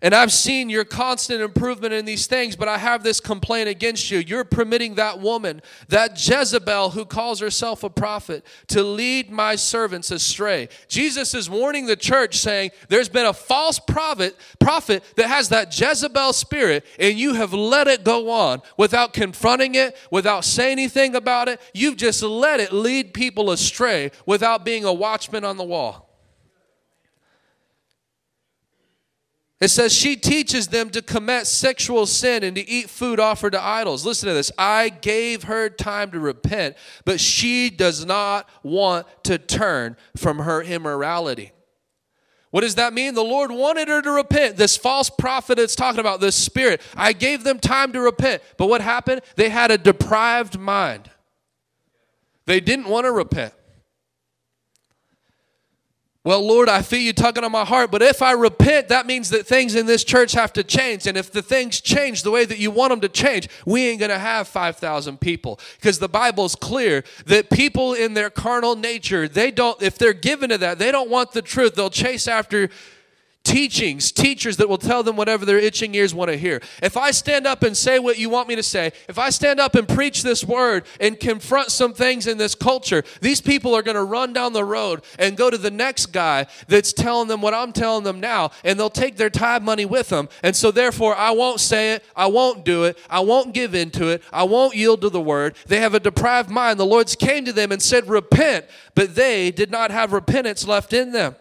And I've seen your constant improvement in these things, but I have this complaint against you. You're permitting that woman, that Jezebel who calls herself a prophet, to lead my servants astray. Jesus is warning the church saying, there's been a false prophet, prophet that has that Jezebel spirit, and you have let it go on without confronting it, without saying anything about it. You've just let it lead people astray without being a watchman on the wall. It says, she teaches them to commit sexual sin and to eat food offered to idols. Listen to this. I gave her time to repent, but she does not want to turn from her immorality. What does that mean? The Lord wanted her to repent. This false prophet it's talking about, this spirit. I gave them time to repent. But what happened? They had a depraved mind. They didn't want to repent. Well, Lord, I feel you tugging on my heart, but if I repent, that means that things in this church have to change. And if the things change the way that you want them to change, we ain't going to have five thousand people, because the Bible's clear that people in their carnal nature, they don't, if they're given to that, they don't want the truth. They'll chase after teachings, teachers that will tell them whatever their itching ears want to hear. If I stand up and say what you want me to say, if I stand up and preach this word and confront some things in this culture, these people are going to run down the road and go to the next guy that's telling them what I'm telling them now, and they'll take their tithe money with them. And so therefore, I won't say it, I won't do it, I won't give in to it, I won't yield to the word. They have a depraved mind. The Lord's came to them and said, repent, but they did not have repentance left in them.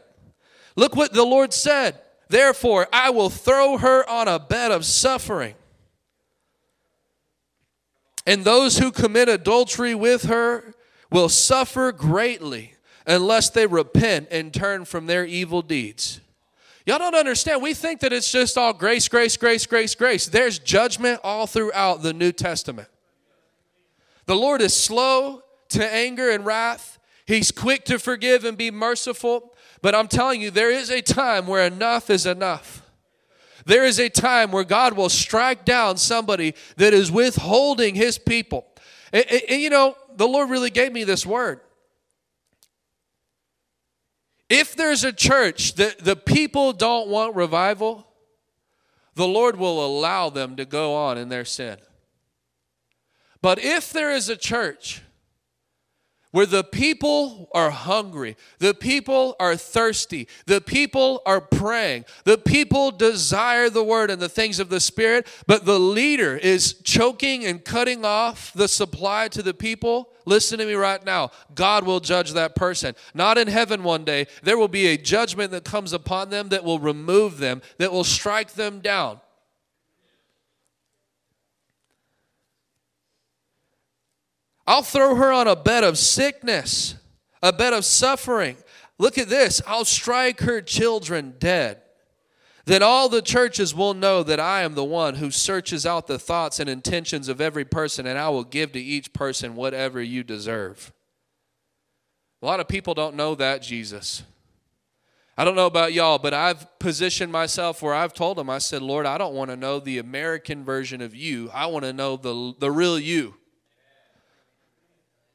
Look what the Lord said. Therefore, I will throw her on a bed of suffering. And those who commit adultery with her will suffer greatly unless they repent and turn from their evil deeds. Y'all don't understand. We think that it's just all grace, grace, grace, grace, grace. There's judgment all throughout the New Testament. The Lord is slow to anger and wrath. He's quick to forgive and be merciful. But I'm telling you, there is a time where enough is enough. There is a time where God will strike down somebody that is withholding his people. And, and, and you know, the Lord really gave me this word. If there's a church that the people don't want revival, the Lord will allow them to go on in their sin. But if there is a church where the people are hungry, the people are thirsty, the people are praying, the people desire the word and the things of the Spirit, but the leader is choking and cutting off the supply to the people, listen to me right now, God will judge that person. Not in heaven one day. There will be a judgment that comes upon them that will remove them, that will strike them down. I'll throw her on a bed of sickness, a bed of suffering. Look at this. I'll strike her children dead. Then all the churches will know that I am the one who searches out the thoughts and intentions of every person, and I will give to each person whatever you deserve. A lot of people don't know that, Jesus. I don't know about y'all, but I've positioned myself where I've told them, I said, Lord, I don't want to know the American version of you. I want to know the, the real you.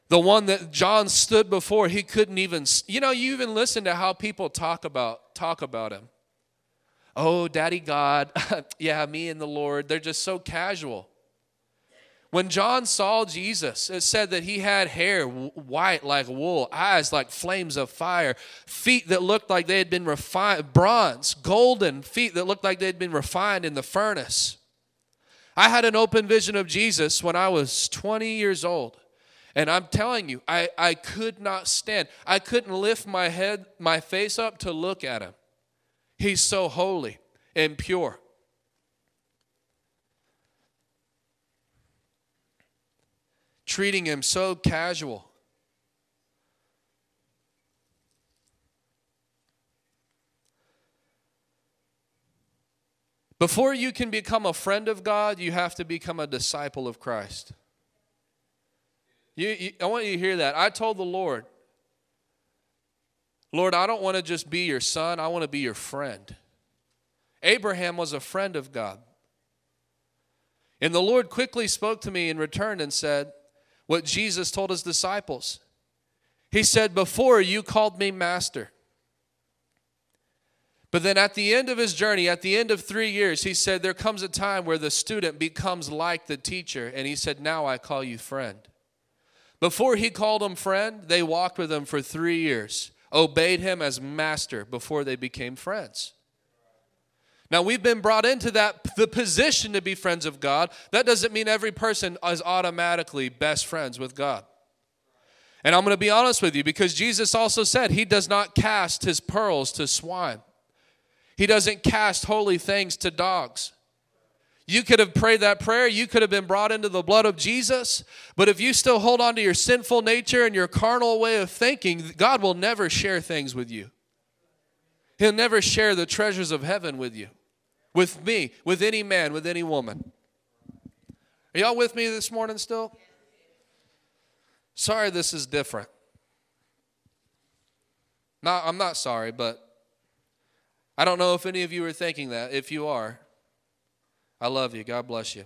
The one that John stood before, he couldn't even, you know, you even listen to how people talk about talk about him. Oh, Daddy God, yeah, me and the Lord. They're just so casual. When John saw Jesus, it said that he had hair white like wool, eyes like flames of fire, feet that looked like they had been refined, bronze, golden feet that looked like they had been refined in the furnace. I had an open vision of Jesus when I was twenty years old. And I'm telling you, I, I could not stand. I couldn't lift my head, my face up to look at him. He's so holy and pure. treating him so casual. Before you can become a friend of God, you have to become a disciple of Christ. You, you, I want you to hear that. I told the Lord, Lord, I don't want to just be your son. I want to be your friend. Abraham was a friend of God. And the Lord quickly spoke to me in return and said what Jesus told his disciples. He said, before you called me master. But then at the end of his journey, at the end of three years, he said, there comes a time where the student becomes like the teacher. And he said, now I call you friend. Before he called them friend, they walked with him for three years, obeyed him as master before they became friends. Now, we've been brought into that the position to be friends of God. That doesn't mean every person is automatically best friends with God. And I'm going to be honest with you, because Jesus also said he does not cast his pearls to swine. He doesn't cast holy things to dogs. You could have prayed that prayer. You could have been brought into the blood of Jesus. But if you still hold on to your sinful nature and your carnal way of thinking, God will never share things with you. He'll never share the treasures of heaven with you, with me, with any man, with any woman. Are y'all with me this morning still? Sorry this is different. No, I'm not sorry, but I don't know if any of you are thinking that. If you are, I love you. God bless you.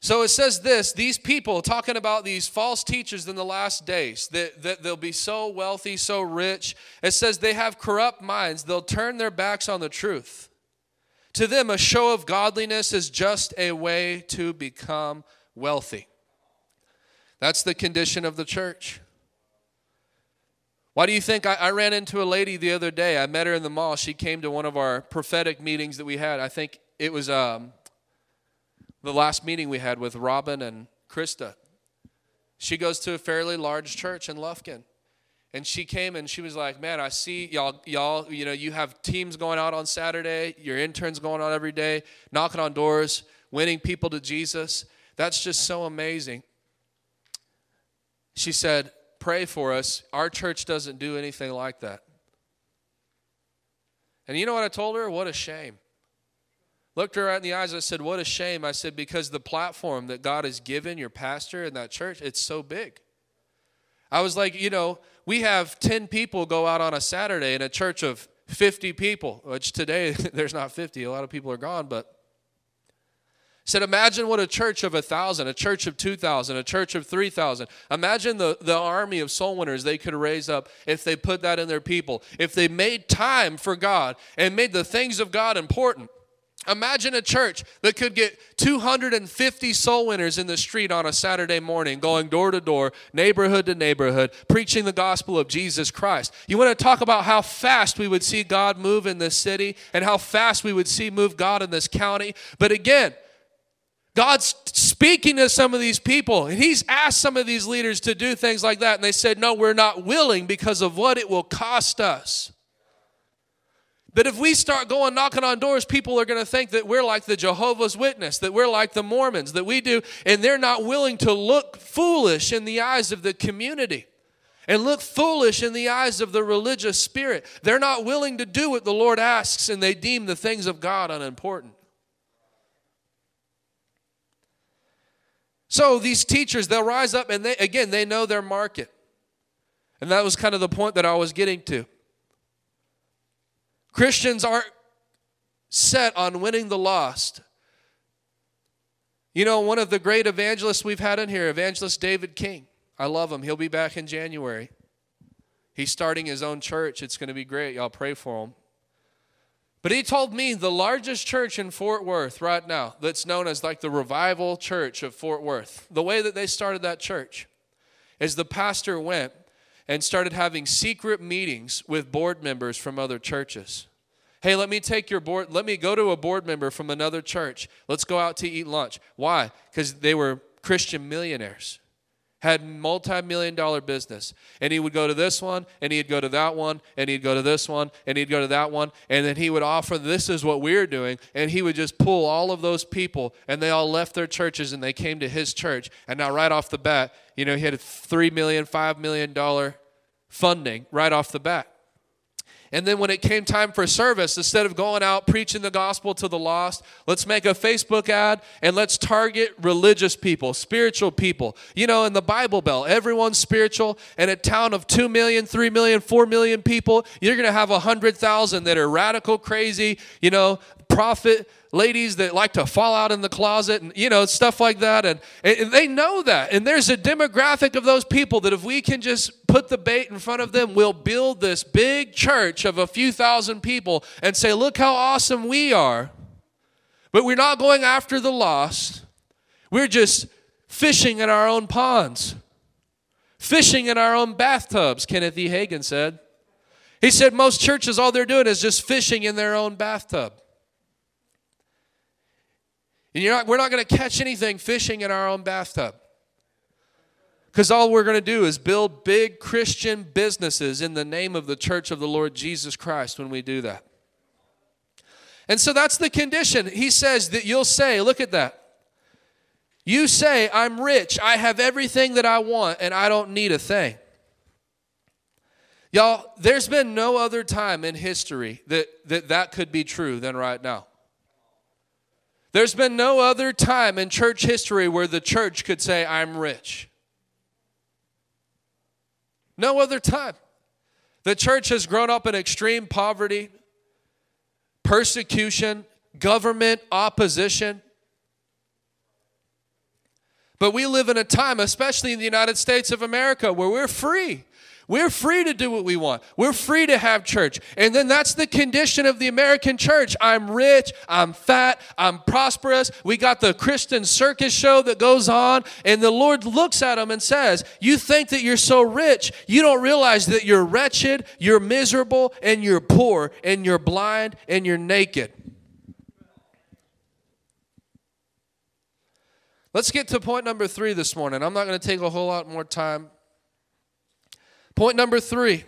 So it says this, these people, talking about these false teachers in the last days, that, that they'll be so wealthy, so rich. It says they have corrupt minds. They'll turn their backs on the truth. To them, a show of godliness is just a way to become wealthy. That's the condition of the church. Why do you think I, I ran into a lady the other day? I met her in the mall. She came to one of our prophetic meetings that we had. I think it was um, the last meeting we had with Robin and Krista. She goes to a fairly large church in Lufkin. And she came and she was like, man, I see y'all, y'all, you know, you have teams going out on Saturday. Your interns going out every day, knocking on doors, winning people to Jesus. That's just so amazing. She said, pray for us. Our church doesn't do anything like that. And you know what I told her? What a shame. Looked her right in the eyes. I said, what a shame. I said, because the platform that God has given your pastor and that church, it's so big. I was like, you know, we have ten people go out on a Saturday in a church of fifty people, which today there's not fifty. A lot of people are gone, but said, imagine what a church of one thousand, a church of two thousand, a church of three thousand. Imagine the, the army of soul winners they could raise up if they put that in their people, if they made time for God and made the things of God important. Imagine a church that could get two hundred fifty soul winners in the street on a Saturday morning, going door to door, neighborhood to neighborhood, preaching the gospel of Jesus Christ. You want to talk about how fast we would see God move in this city and how fast we would see move God in this county. But again, God's speaking to some of these people, and he's asked some of these leaders to do things like that, and they said, no, we're not willing because of what it will cost us. That if we start going knocking on doors, people are going to think that we're like the Jehovah's Witness, that we're like the Mormons, that we do, and they're not willing to look foolish in the eyes of the community and look foolish in the eyes of the religious spirit. They're not willing to do what the Lord asks, and they deem the things of God unimportant. So these teachers, they'll rise up and, they again, they know their market. And that was kind of the point that I was getting to. Christians aren't set on winning the lost. You know, one of the great evangelists we've had in here, Evangelist David King. I love him. He'll be back in January. He's starting his own church. It's going to be great. Y'all pray for him. But he told me the largest church in Fort Worth right now that's known as like the Revival Church of Fort Worth, the way that they started that church is the pastor went and started having secret meetings with board members from other churches. Hey, let me take your board. Let me go to a board member from another church. Let's go out to eat lunch. Why? Because they were Christian millionaires. had multi-million dollar business. And he would go to this one, and he'd go to that one, and he'd go to this one, and he'd go to that one, and then he would offer, this is what we're doing, and he would just pull all of those people, and they all left their churches, and they came to his church. And now right off the bat, you know, he had a three million, five million dollar funding right off the bat. And then when it came time for service, instead of going out preaching the gospel to the lost, let's make a Facebook ad and let's target religious people, spiritual people. You know, in the Bible Belt, everyone's spiritual. And a town of two million, three million, four million people, you're going to have one hundred thousand that are radical, crazy, you know, prophet ladies that like to fall out in the closet and, you know, stuff like that. And, and they know that. And there's a demographic of those people that if we can just put the bait in front of them, we'll build this big church of a few thousand people and say, look how awesome we are. But we're not going after the lost. We're just fishing in our own ponds, fishing in our own bathtubs, Kenneth E. Hagin said. He said most churches, all they're doing is just fishing in their own bathtub. And you're not, we're not going to catch anything fishing in our own bathtub, because all we're going to do is build big Christian businesses in the name of the church of the Lord Jesus Christ when we do that. And so that's the condition. He says that you'll say, look at that. You say, I'm rich. I have everything that I want, and I don't need a thing. Y'all, there's been no other time in history that that, that could be true than right now. There's been no other time in church history where the church could say, I'm rich. No other time. The church has grown up in extreme poverty, persecution, government opposition. But we live in a time, especially in the United States of America, where we're free. We're free to do what we want. We're free to have church. And then that's the condition of the American church. I'm rich. I'm fat. I'm prosperous. We got the Christian circus show that goes on. And the Lord looks at them and says, you think that you're so rich. You don't realize that you're wretched, you're miserable, and you're poor, and you're blind, and you're naked. Let's get to point number three this morning. I'm not going to take a whole lot more time. Point number three,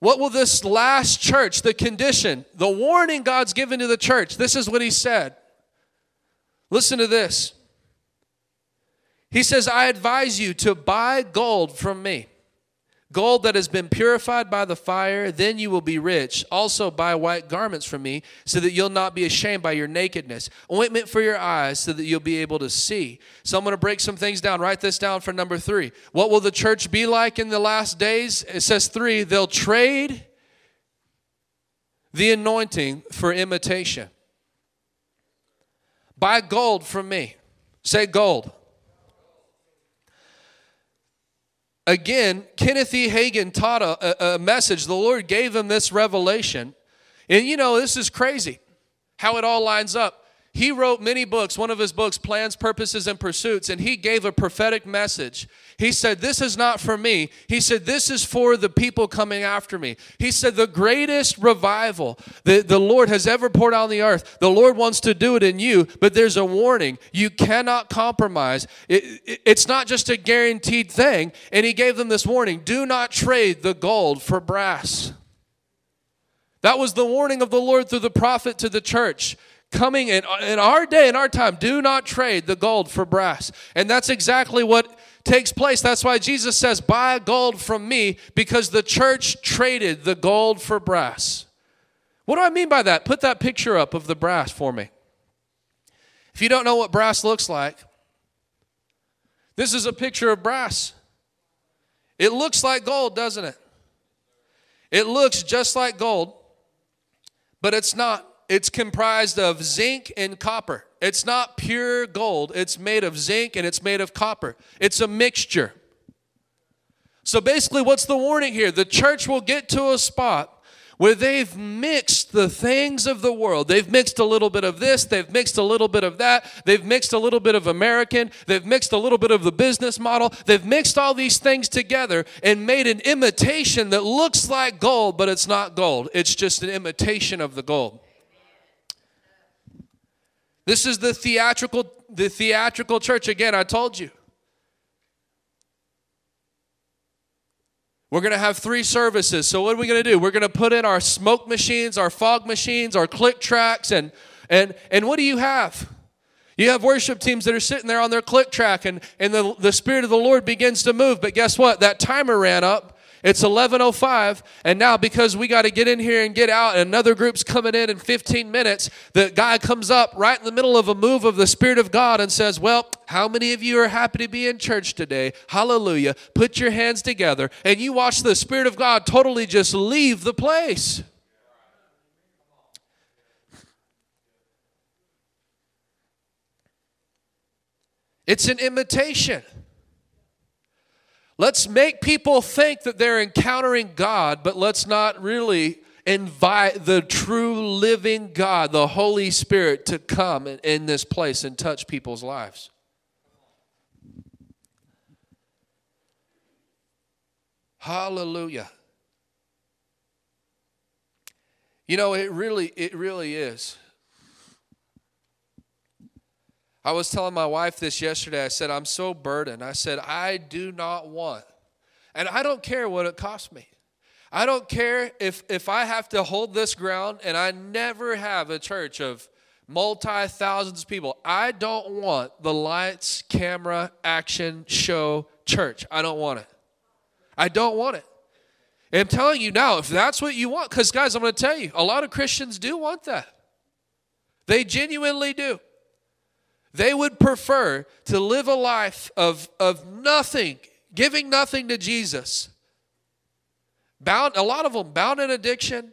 what will this last church, the condition, the warning God's given to the church, this is what he said. Listen to this. He says, I advise you to buy gold from me, gold that has been purified by the fire, then you will be rich. Also buy white garments from me so that you'll not be ashamed by your nakedness. Ointment for your eyes so that you'll be able to see. So I'm going to break some things down. Write this down for number three. What will the church be like in the last days? It says three, they'll trade the anointing for imitation. Buy gold from me. Say gold. Again, Kenneth E. Hagin taught a, a, a message. The Lord gave him this revelation. And, you know, this is crazy how it all lines up. He wrote many books. One of his books, Plans, Purposes, and Pursuits, and he gave a prophetic message. He said, this is not for me. He said, this is for the people coming after me. He said, the greatest revival that the Lord has ever poured on the earth, the Lord wants to do it in you, but there's a warning. You cannot compromise. It, it, it's not just a guaranteed thing. And he gave them this warning, do not trade the gold for brass. That was the warning of the Lord through the prophet to the church. Coming in, in our day, in our time, do not trade the gold for brass. And that's exactly what takes place. That's why Jesus says, buy gold from me, because the church traded the gold for brass. What do I mean by that? Put that picture up of the brass for me. If you don't know what brass looks like, this is a picture of brass. It looks like gold, doesn't it? It looks just like gold, but it's not. It's comprised of zinc and copper. It's not pure gold. It's made of zinc and it's made of copper. It's a mixture. So basically, what's the warning here? The church will get to a spot where they've mixed the things of the world. They've mixed a little bit of this. They've mixed a little bit of that. They've mixed a little bit of American. They've mixed a little bit of the business model. They've mixed all these things together and made an imitation that looks like gold, but it's not gold. It's just an imitation of the gold. This is the theatrical, the theatrical church. Again, I told you. We're going to have three services. So what are we going to do? We're going to put in our smoke machines, our fog machines, our click tracks, and and and what do you have? You have worship teams that are sitting there on their click track, and, and the, the Spirit of the Lord begins to move. But guess what? That timer ran up. It's eleven oh five, and now because we got to get in here and get out, and another group's coming in in fifteen minutes, the guy comes up right in the middle of a move of the Spirit of God and says, well, how many of you are happy to be in church today? Hallelujah. Put your hands together, and you watch the Spirit of God totally just leave the place. It's an imitation. Let's make people think that they're encountering God, but let's not really invite the true living God, the Holy Spirit, to come in this place and touch people's lives. Hallelujah. You know, it really, it really is. I was telling my wife this yesterday. I said, I'm so burdened. I said, I do not want, and I don't care what it costs me. I don't care if, if I have to hold this ground and I never have a church of multi-thousands of people. I don't want the lights, camera, action, show, church. I don't want it. I don't want it. And I'm telling you now, if that's what you want, because guys, I'm going to tell you, a lot of Christians do want that. They genuinely do. They would prefer to live a life of, of nothing, giving nothing to Jesus. Bound, a lot of them bound in addiction.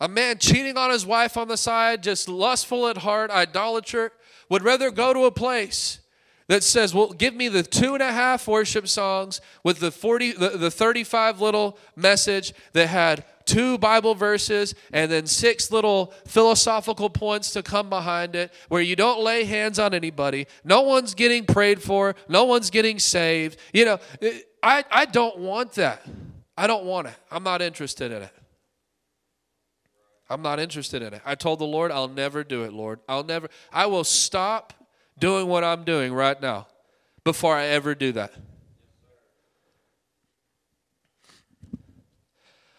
A man cheating on his wife on the side, just lustful at heart, idolater, would rather go to a place that says, well, give me the two and a half worship songs with the forty, the, the thirty-five little message that had two Bible verses, and then six little philosophical points to come behind it, where you don't lay hands on anybody. No one's getting prayed for. No one's getting saved. You know, I, I don't want that. I don't want it. I'm not interested in it. I'm not interested in it. I told the Lord, I'll never do it, Lord. I'll never. I will stop doing what I'm doing right now before I ever do that.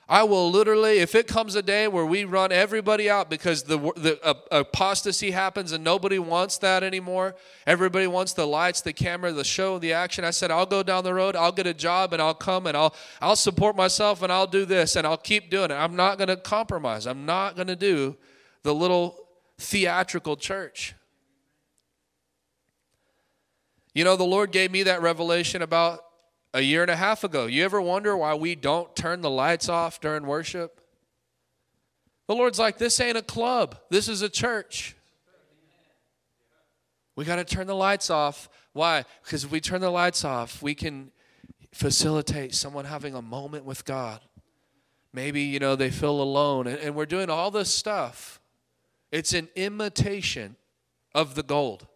I will literally, if it comes a day where we run everybody out because the, the uh, apostasy happens and nobody wants that anymore, everybody wants the lights, the camera, the show, the action. I said, I'll go down the road, I'll get a job, and I'll come, and I'll, I'll support myself, and I'll do this, and I'll keep doing it. I'm not going to compromise. I'm not going to do the little theatrical church. You know, the Lord gave me that revelation about a year and a half ago. You ever wonder why we don't turn the lights off during worship? The Lord's like, this ain't a club. This is a church. We got to turn the lights off. Why? Because if we turn the lights off, we can facilitate someone having a moment with God. Maybe, you know, they feel alone. And, and we're doing all this stuff. It's an imitation of the gold.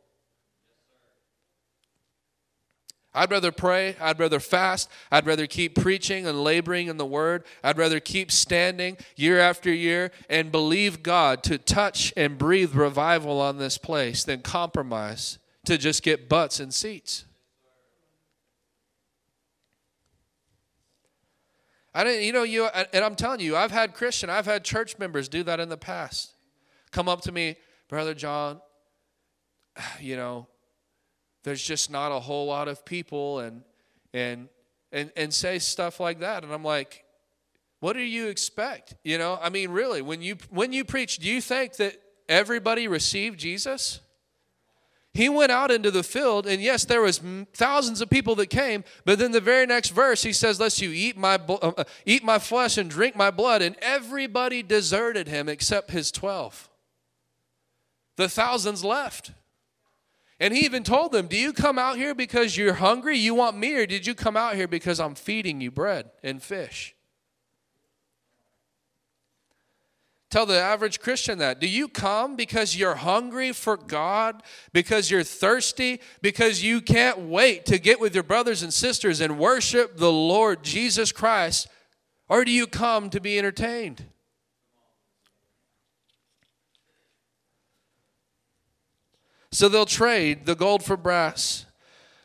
I'd rather pray, I'd rather fast, I'd rather keep preaching and laboring in the Word, I'd rather keep standing year after year and believe God to touch and breathe revival on this place than compromise to just get butts and seats. I didn't, you know, you and I'm telling you, I've had Christian, I've had church members do that in the past. Come up to me, Brother John, you know, there's just not a whole lot of people, and and and and say stuff like that. And I'm like, what do you expect? You know, I mean, really, when you when you preach, do you think that everybody received Jesus? He went out into the field, and yes, there was thousands of people that came, but then the very next verse, he says, lest you eat my, uh, eat my flesh and drink my blood, and everybody deserted him except his twelve. The thousands left. And he even told them, do you come out here because you're hungry? You want me? Or did you come out here because I'm feeding you bread and fish? Tell the average Christian that. Do you come because you're hungry for God? Because you're thirsty? Because you can't wait to get with your brothers and sisters and worship the Lord Jesus Christ? Or do you come to be entertained? So they'll trade the gold for brass.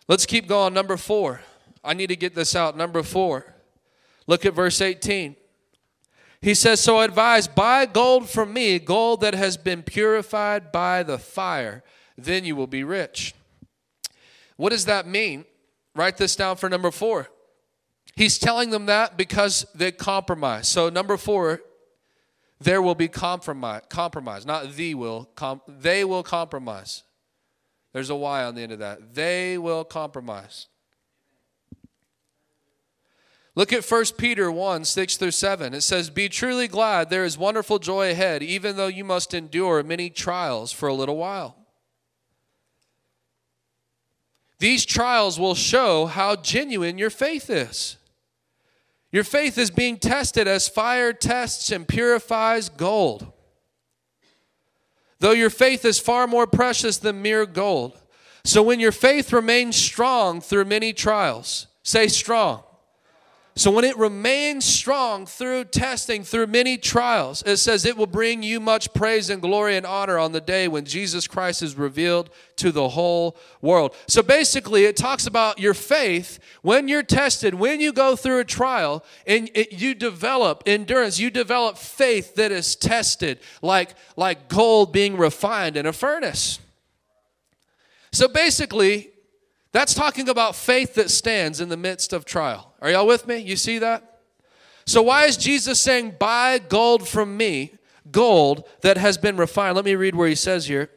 Let's keep going. Number four. I need to get this out. Number four. Look at verse eighteen. He says, so I advise, buy gold from me, gold that has been purified by the fire. Then you will be rich. What does that mean? Write this down for number four. He's telling them that because they compromise. So number four, there will be compromise. Compromise, not thee will. Com- they will compromise. There's a Y on the end of that. They will compromise. Look at First Peter one, six through seven. It says, be truly glad, there is wonderful joy ahead, even though you must endure many trials for a little while. These trials will show how genuine your faith is. Your faith is being tested as fire tests and purifies gold. Though your faith is far more precious than mere gold. So when your faith remains strong through many trials, say strong. So when it remains strong through testing, through many trials, it says it will bring you much praise and glory and honor on the day when Jesus Christ is revealed to the whole world. So basically, it talks about your faith. When you're tested, when you go through a trial, and it, you develop endurance, you develop faith that is tested, like, like gold being refined in a furnace. So basically, that's talking about faith that stands in the midst of trial. Are y'all with me? You see that? So why is Jesus saying, buy gold from me, gold that has been refined? Let me read where he says here.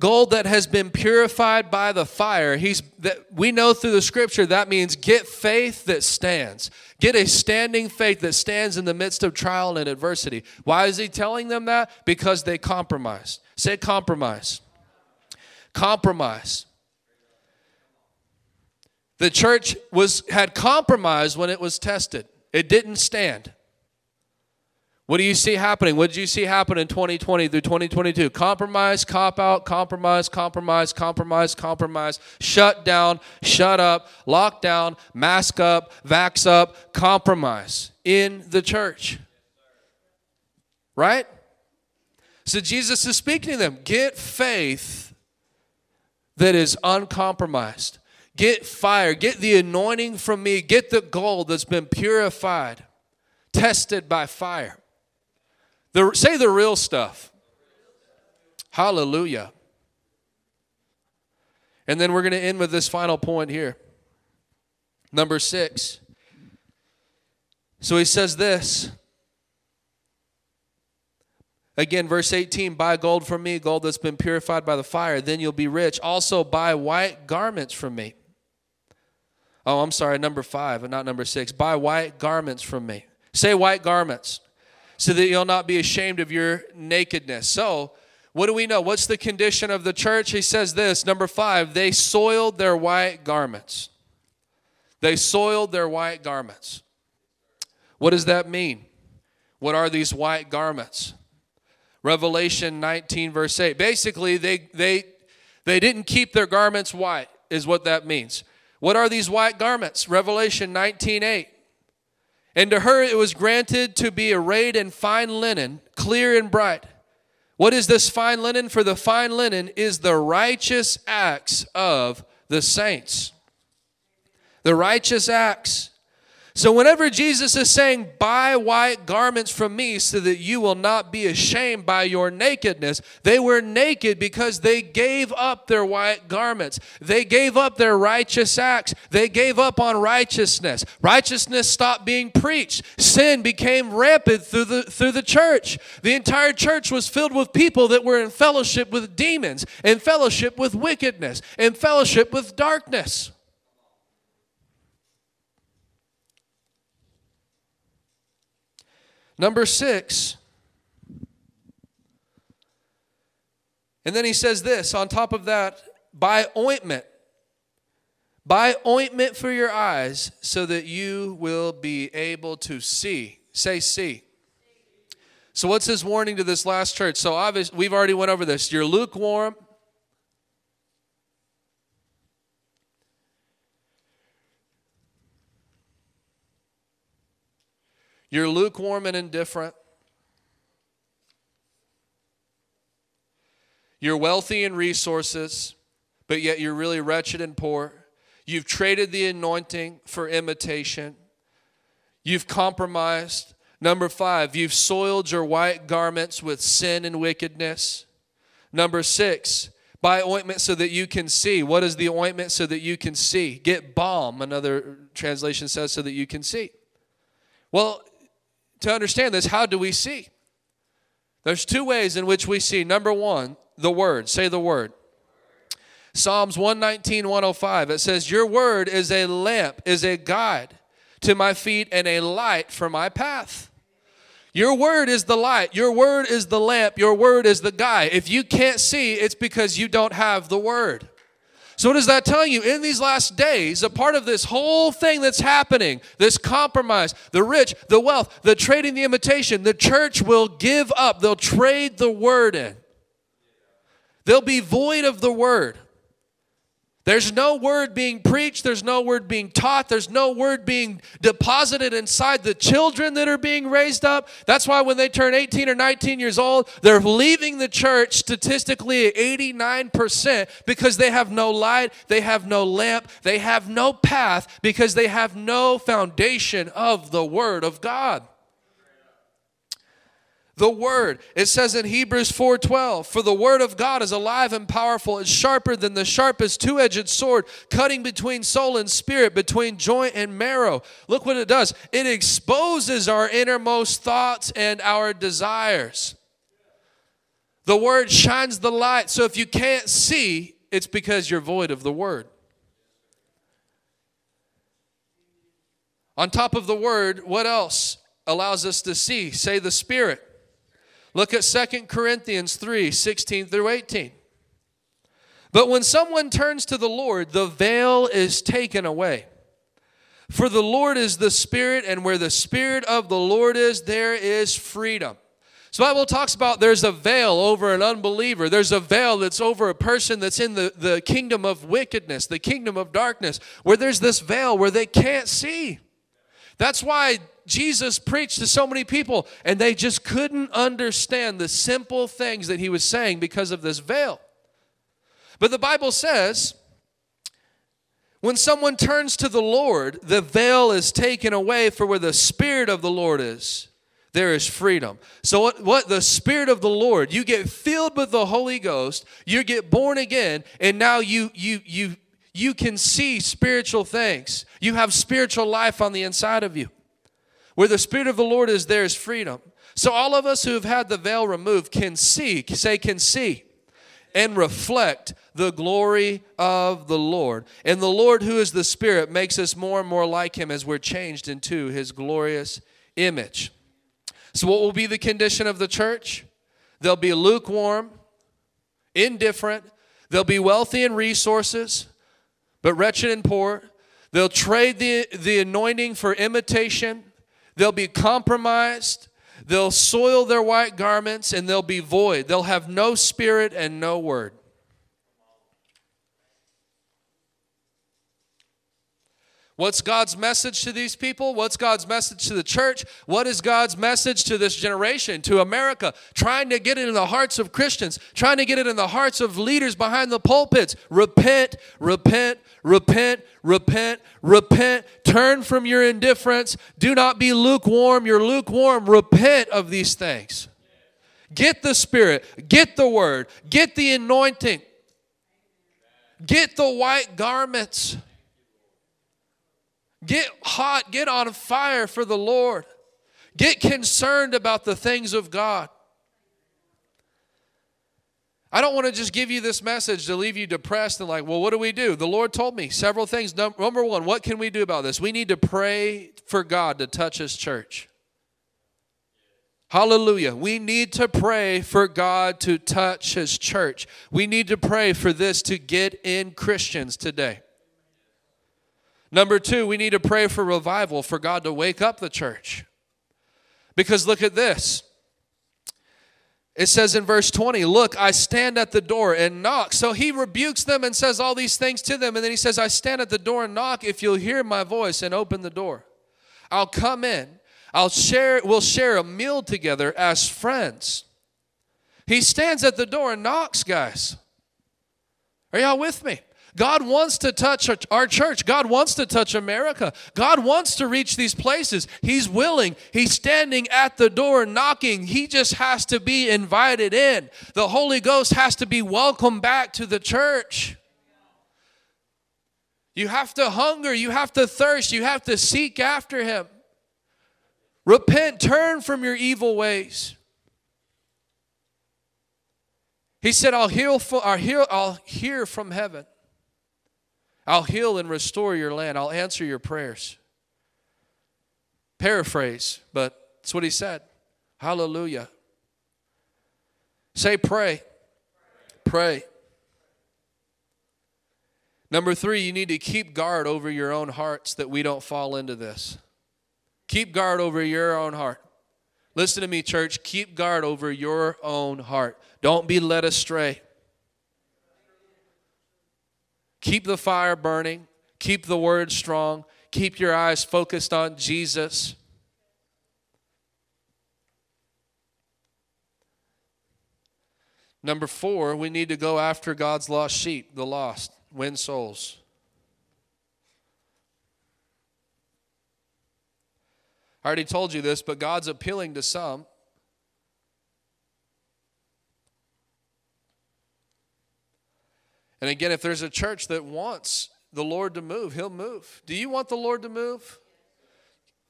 Gold that has been purified by the fire. He's, that we know through the scripture that means get faith that stands. Get a standing faith that stands in the midst of trial and adversity. Why is he telling them that? Because they compromised. Say compromise. Compromise. The church was had compromised when it was tested. It didn't stand. What do you see happening? What did you see happen in twenty twenty through twenty twenty-two? Compromise, cop out, compromise, compromise, compromise, compromise, shut down, shut up, lock down, mask up, vax up, compromise in the church. Right? So Jesus is speaking to them. Get faith that is uncompromised. Get fire. Get the anointing from me. Get the gold that's been purified, tested by fire. The, say the real stuff. Hallelujah. And then we're going to end with this final point here. Number six. So he says this. Again, verse eighteen, buy gold from me, gold that's been purified by the fire, then you'll be rich. Also buy white garments from me. Oh, I'm sorry, number five, and not number six. Buy white garments from me. Say white garments, so that you'll not be ashamed of your nakedness. So, what do we know? What's the condition of the church? He says this, number five, they soiled their white garments. They soiled their white garments. What does that mean? What are these white garments? Revelation nineteen, verse eight. Basically, they they they didn't keep their garments white, is what that means. What are these white garments? Revelation nineteen, eight. And to her it was granted to be arrayed in fine linen, clear and bright. What is this fine linen? For the fine linen is the righteous acts of the saints. The righteous acts. So whenever Jesus is saying, buy white garments from me so that you will not be ashamed by your nakedness, they were naked because they gave up their white garments. They gave up their righteous acts. They gave up on righteousness. Righteousness stopped being preached. Sin became rampant through the, through the church. The entire church was filled with people that were in fellowship with demons, in fellowship with wickedness, in fellowship with darkness. Number six, and then he says this, on top of that, buy ointment. Buy ointment for your eyes so that you will be able to see. Say see. So what's his warning to this last church? So obviously, we've already went over this. You're lukewarm. You're lukewarm and indifferent. You're wealthy in resources, but yet you're really wretched and poor. You've traded the anointing for imitation. You've compromised. Number five, you've soiled your white garments with sin and wickedness. Number six, buy ointment so that you can see. What is the ointment so that you can see? Get balm, another translation says, so that you can see. Well, to understand this, how do we see? There's two ways in which we see. Number one, the word. Say the word. Psalms one nineteen, one oh five, it says, your word is a lamp, is a guide to my feet and a light for my path. Your word is the light. Your word is the lamp. Your word is the guide. If you can't see, it's because you don't have the word. So what does that tell you? In these last days, a part of this whole thing that's happening, this compromise, the rich, the wealth, the trading, the imitation, the church will give up. They'll trade the word in. They'll be void of the word. There's no word being preached. There's no word being taught. There's no word being deposited inside the children that are being raised up. That's why when they turn eighteen or nineteen years old, they're leaving the church statistically at eighty-nine percent because they have no light, they have no lamp, they have no path because they have no foundation of the Word of God. The Word. It says in Hebrews four twelve, for the Word of God is alive and powerful. It's sharper than the sharpest two-edged sword, cutting between soul and spirit, between joint and marrow. Look what it does. It exposes our innermost thoughts and our desires. The Word shines the light. So if you can't see, it's because you're void of the Word. On top of the Word, what else allows us to see? Say the Spirit. Look at Second Corinthians three, sixteen through eighteen. But when someone turns to the Lord, the veil is taken away. For the Lord is the Spirit, and where the Spirit of the Lord is, there is freedom. So the Bible talks about there's a veil over an unbeliever. There's a veil that's over a person that's in the, the kingdom of wickedness, the kingdom of darkness, where there's this veil where they can't see. That's why Jesus preached to so many people, and they just couldn't understand the simple things that he was saying because of this veil. But the Bible says, when someone turns to the Lord, the veil is taken away, for where the Spirit of the Lord is, there is freedom. So what, what the Spirit of the Lord, you get filled with the Holy Ghost, you get born again, and now you you you you can see spiritual things. You have spiritual life on the inside of you. Where the Spirit of the Lord is, there is freedom. So all of us who have had the veil removed can see, say can see, and reflect the glory of the Lord. And the Lord, who is the Spirit, makes us more and more like him as we're changed into his glorious image. So what will be the condition of the church? They'll be lukewarm, indifferent. They'll be wealthy in resources, but wretched and poor. They'll trade the, the anointing for imitation. They'll be compromised, they'll soil their white garments, and they'll be void. They'll have no spirit and no word. What's God's message to these people? What's God's message to the church? What is God's message to this generation, to America? Trying to get it in the hearts of Christians, trying to get it in the hearts of leaders behind the pulpits. Repent, repent, repent, repent, repent. Turn from your indifference. Do not be lukewarm. You're lukewarm. Repent of these things. Get the Spirit. Get the Word. Get the anointing. Get the white garments. Get hot, get on fire for the Lord. Get concerned about the things of God. I don't want to just give you this message to leave you depressed and like, well, what do we do? The Lord told me several things. Number one, what can we do about this? We need to pray for God to touch his church. Hallelujah. We need to pray for God to touch his church. We need to pray for this to get in Christians today. Number two, we need to pray for revival, for God to wake up the church. Because look at this. It says in verse twenty, look, I stand at the door and knock. So he rebukes them and says all these things to them. And then he says, I stand at the door and knock. If you'll hear my voice and open the door, I'll come in. I'll share, we'll share a meal together as friends. He stands at the door and knocks, guys. Are y'all with me? God wants to touch our church. God wants to touch America. God wants to reach these places. He's willing. He's standing at the door knocking. He just has to be invited in. The Holy Ghost has to be welcomed back to the church. You have to hunger. You have to thirst. You have to seek after Him. Repent. Turn from your evil ways. He said, I'll heal, I'll heal, I'll hear from heaven. I'll heal and restore your land. I'll answer your prayers. Paraphrase, but that's what he said. Hallelujah. Say pray. Pray. Number three, you need to keep guard over your own hearts that we don't fall into this. Keep guard over your own heart. Listen to me, church. Keep guard over your own heart. Don't be led astray. Keep the fire burning. Keep the word strong. Keep your eyes focused on Jesus. Number four, we need to go after God's lost sheep, the lost, win souls. I already told you this, but God's appealing to some. And again, if there's a church that wants the Lord to move, He'll move. Do you want the Lord to move?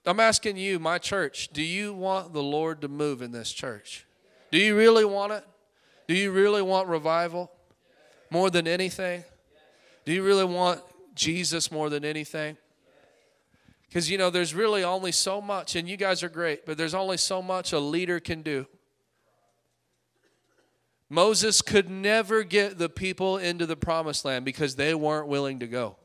I'm asking you, my church, do you want the Lord to move in this church? Do you really want it? Do you really want revival more than anything? Do you really want Jesus more than anything? Because, you know, there's really only so much, and you guys are great, but there's only so much a leader can do. Moses could never get the people into the promised land because they weren't willing to go.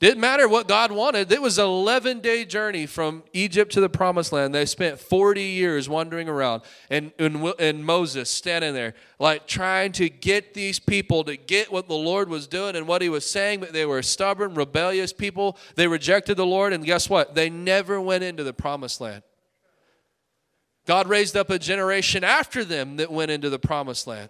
Didn't matter what God wanted. It was an eleven-day journey from Egypt to the promised land. They spent forty years wandering around, and, and, and Moses standing there, like trying to get these people to get what the Lord was doing and what He was saying, but they were stubborn, rebellious people. They rejected the Lord, and guess what? They never went into the promised land. God raised up a generation after them that went into the promised land.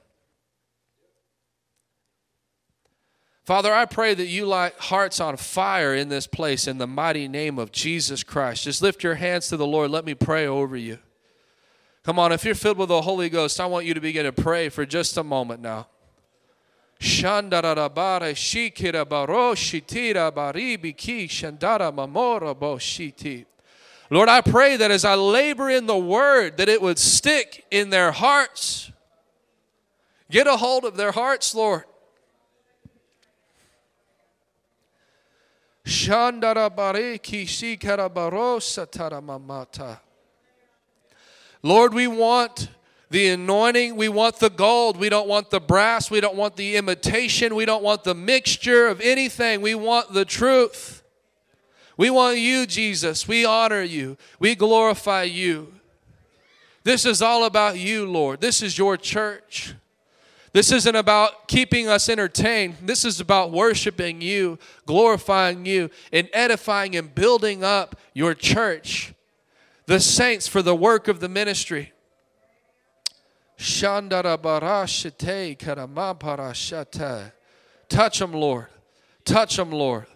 Father, I pray that you light hearts on fire in this place in the mighty name of Jesus Christ. Just lift your hands to the Lord. Let me pray over you. Come on, if you're filled with the Holy Ghost, I want you to begin to pray for just a moment now. Shandarabara shikira baro shitira baribi ki shandara mamora bo shiti. Lord, I pray that as I labor in the word, that it would stick in their hearts. Get a hold of their hearts, Lord. Lord, we want the anointing. We want the gold. We don't want the brass. We don't want the imitation. We don't want the mixture of anything. We want the truth. We want you, Jesus. We honor you. We glorify you. This is all about you, Lord. This is your church. This isn't about keeping us entertained. This is about worshiping you, glorifying you, and edifying and building up your church, the saints for the work of the ministry. Touch them, Lord. Touch them, Lord.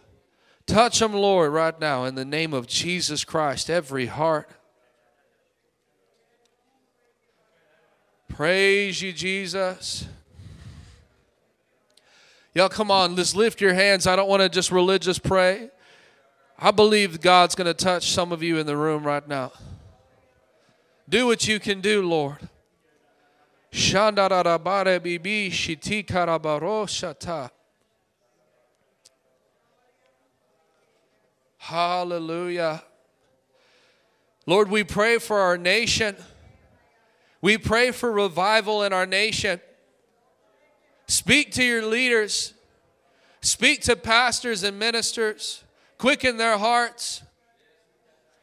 Touch them, Lord, right now in the name of Jesus Christ, every heart. Praise you, Jesus. Y'all, come on, just lift your hands. I don't want to just religious pray. I believe God's going to touch some of you in the room right now. Do what you can do, Lord. Shandarabare bibi shiti karabaro shata. Hallelujah. Lord, we pray for our nation. We pray for revival in our nation. Speak to your leaders. Speak to pastors and ministers. Quicken their hearts.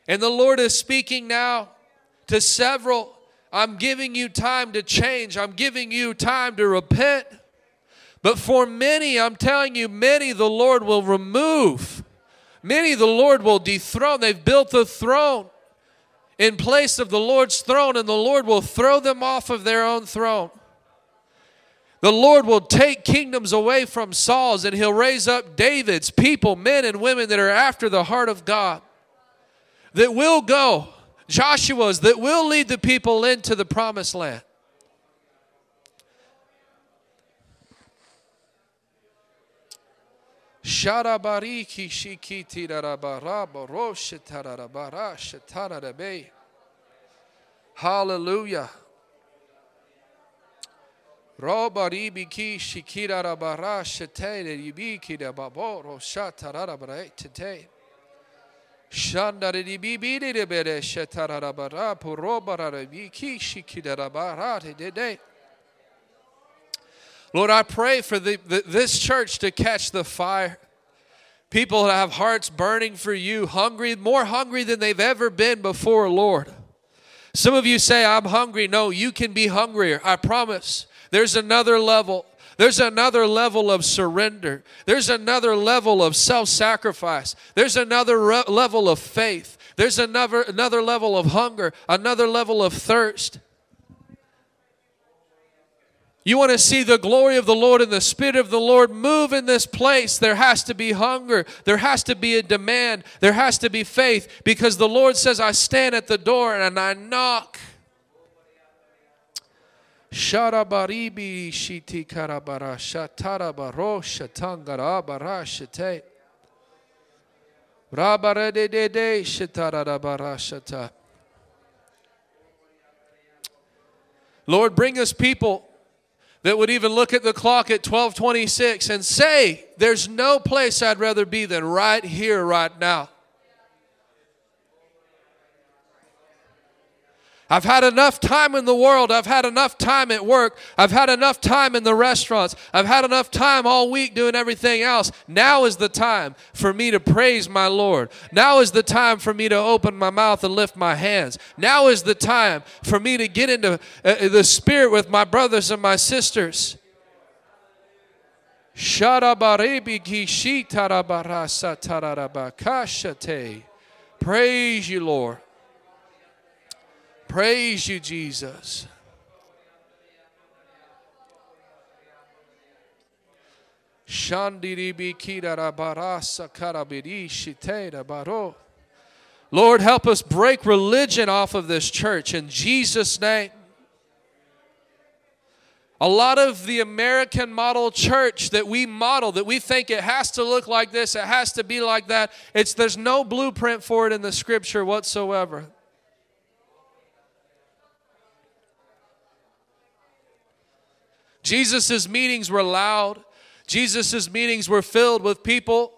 And the Lord is speaking now to several. I'm giving you time to change. I'm giving you time to repent. But for many, I'm telling you, many the Lord will remove. Many the Lord will dethrone. They've built a throne. in place of the Lord's throne, and the Lord will throw them off of their own throne. The Lord will take kingdoms away from Saul's, and he'll raise up David's people, men and women that are after the heart of God, that will go, Joshua's, that will lead the people into the promised land. Sharabariki shikiti rarabarabo. Hallelujah. Robaribiki shikira rabara shetele yibiki da baboro shatarabare tete. Shandaribibiri de bere shetarabara porobarabiki shikida rabara tete. Lord, I pray for the, the, this church to catch the fire. People that have hearts burning for you, hungry, more hungry than they've ever been before, Lord. Some of you say, I'm hungry. No, you can be hungrier. I promise. There's another level. There's another level of surrender. There's another level of self-sacrifice. There's another re- level of faith. There's another, another level of hunger, another level of thirst. You want to see the glory of the Lord and the Spirit of the Lord move in this place. There has to be hunger. There has to be a demand. There has to be faith, because the Lord says, I stand at the door and I knock. Sharabaribi shiti karabara shatarabaro shatangarabara shate. Rabaredede shatarabara shata. Lord, bring us people that would even look at the clock at twelve twenty-six and say, there's no place I'd rather be than right here, right now. I've had enough time in the world. I've had enough time at work. I've had enough time in the restaurants. I've had enough time all week doing everything else. Now is the time for me to praise my Lord. Now is the time for me to open my mouth and lift my hands. Now is the time for me to get into uh, the Spirit with my brothers and my sisters. Praise you, Lord. Praise you, Jesus. Lord, help us break religion off of this church in Jesus' name. A lot of the American model church that we model, that we think it has to look like this, it has to be like that, it's there's no blueprint for it in the Scripture whatsoever. Jesus' meetings were loud. Jesus' meetings were filled with people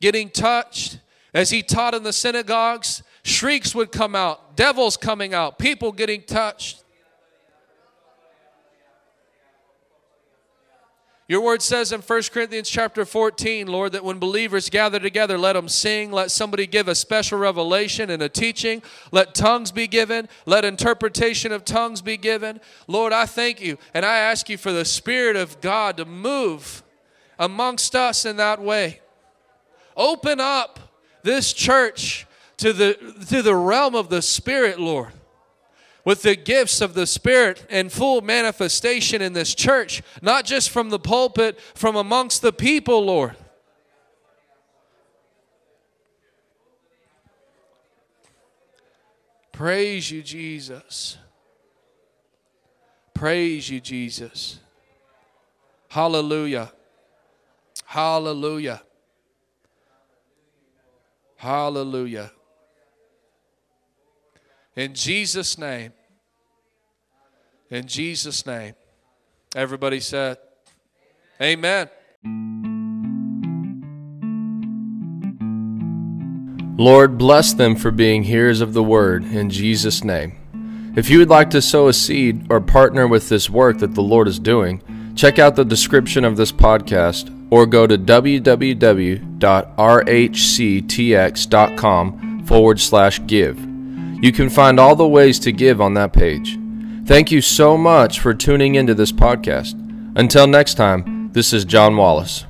getting touched. As he taught in the synagogues, shrieks would come out, devils coming out, people getting touched. Your word says in First Corinthians chapter fourteen, Lord, that when believers gather together, let them sing, let somebody give a special revelation and a teaching, let tongues be given, let interpretation of tongues be given. Lord, I thank you, and I ask you for the Spirit of God to move amongst us in that way. Open up this church to the, to the realm of the Spirit, Lord, with the gifts of the Spirit and full manifestation in this church, not just from the pulpit, from amongst the people, Lord. Praise you, Jesus. Praise you, Jesus. Hallelujah. Hallelujah. Hallelujah. In Jesus' name, in Jesus' name, everybody said, amen. Lord, bless them for being hearers of the word, in Jesus' name. If you would like to sow a seed or partner with this work that the Lord is doing, check out the description of this podcast or go to www.rhctx.com forward slash give. You can find all the ways to give on that page. Thank you so much for tuning into this podcast. Until next time, this is John Wallace.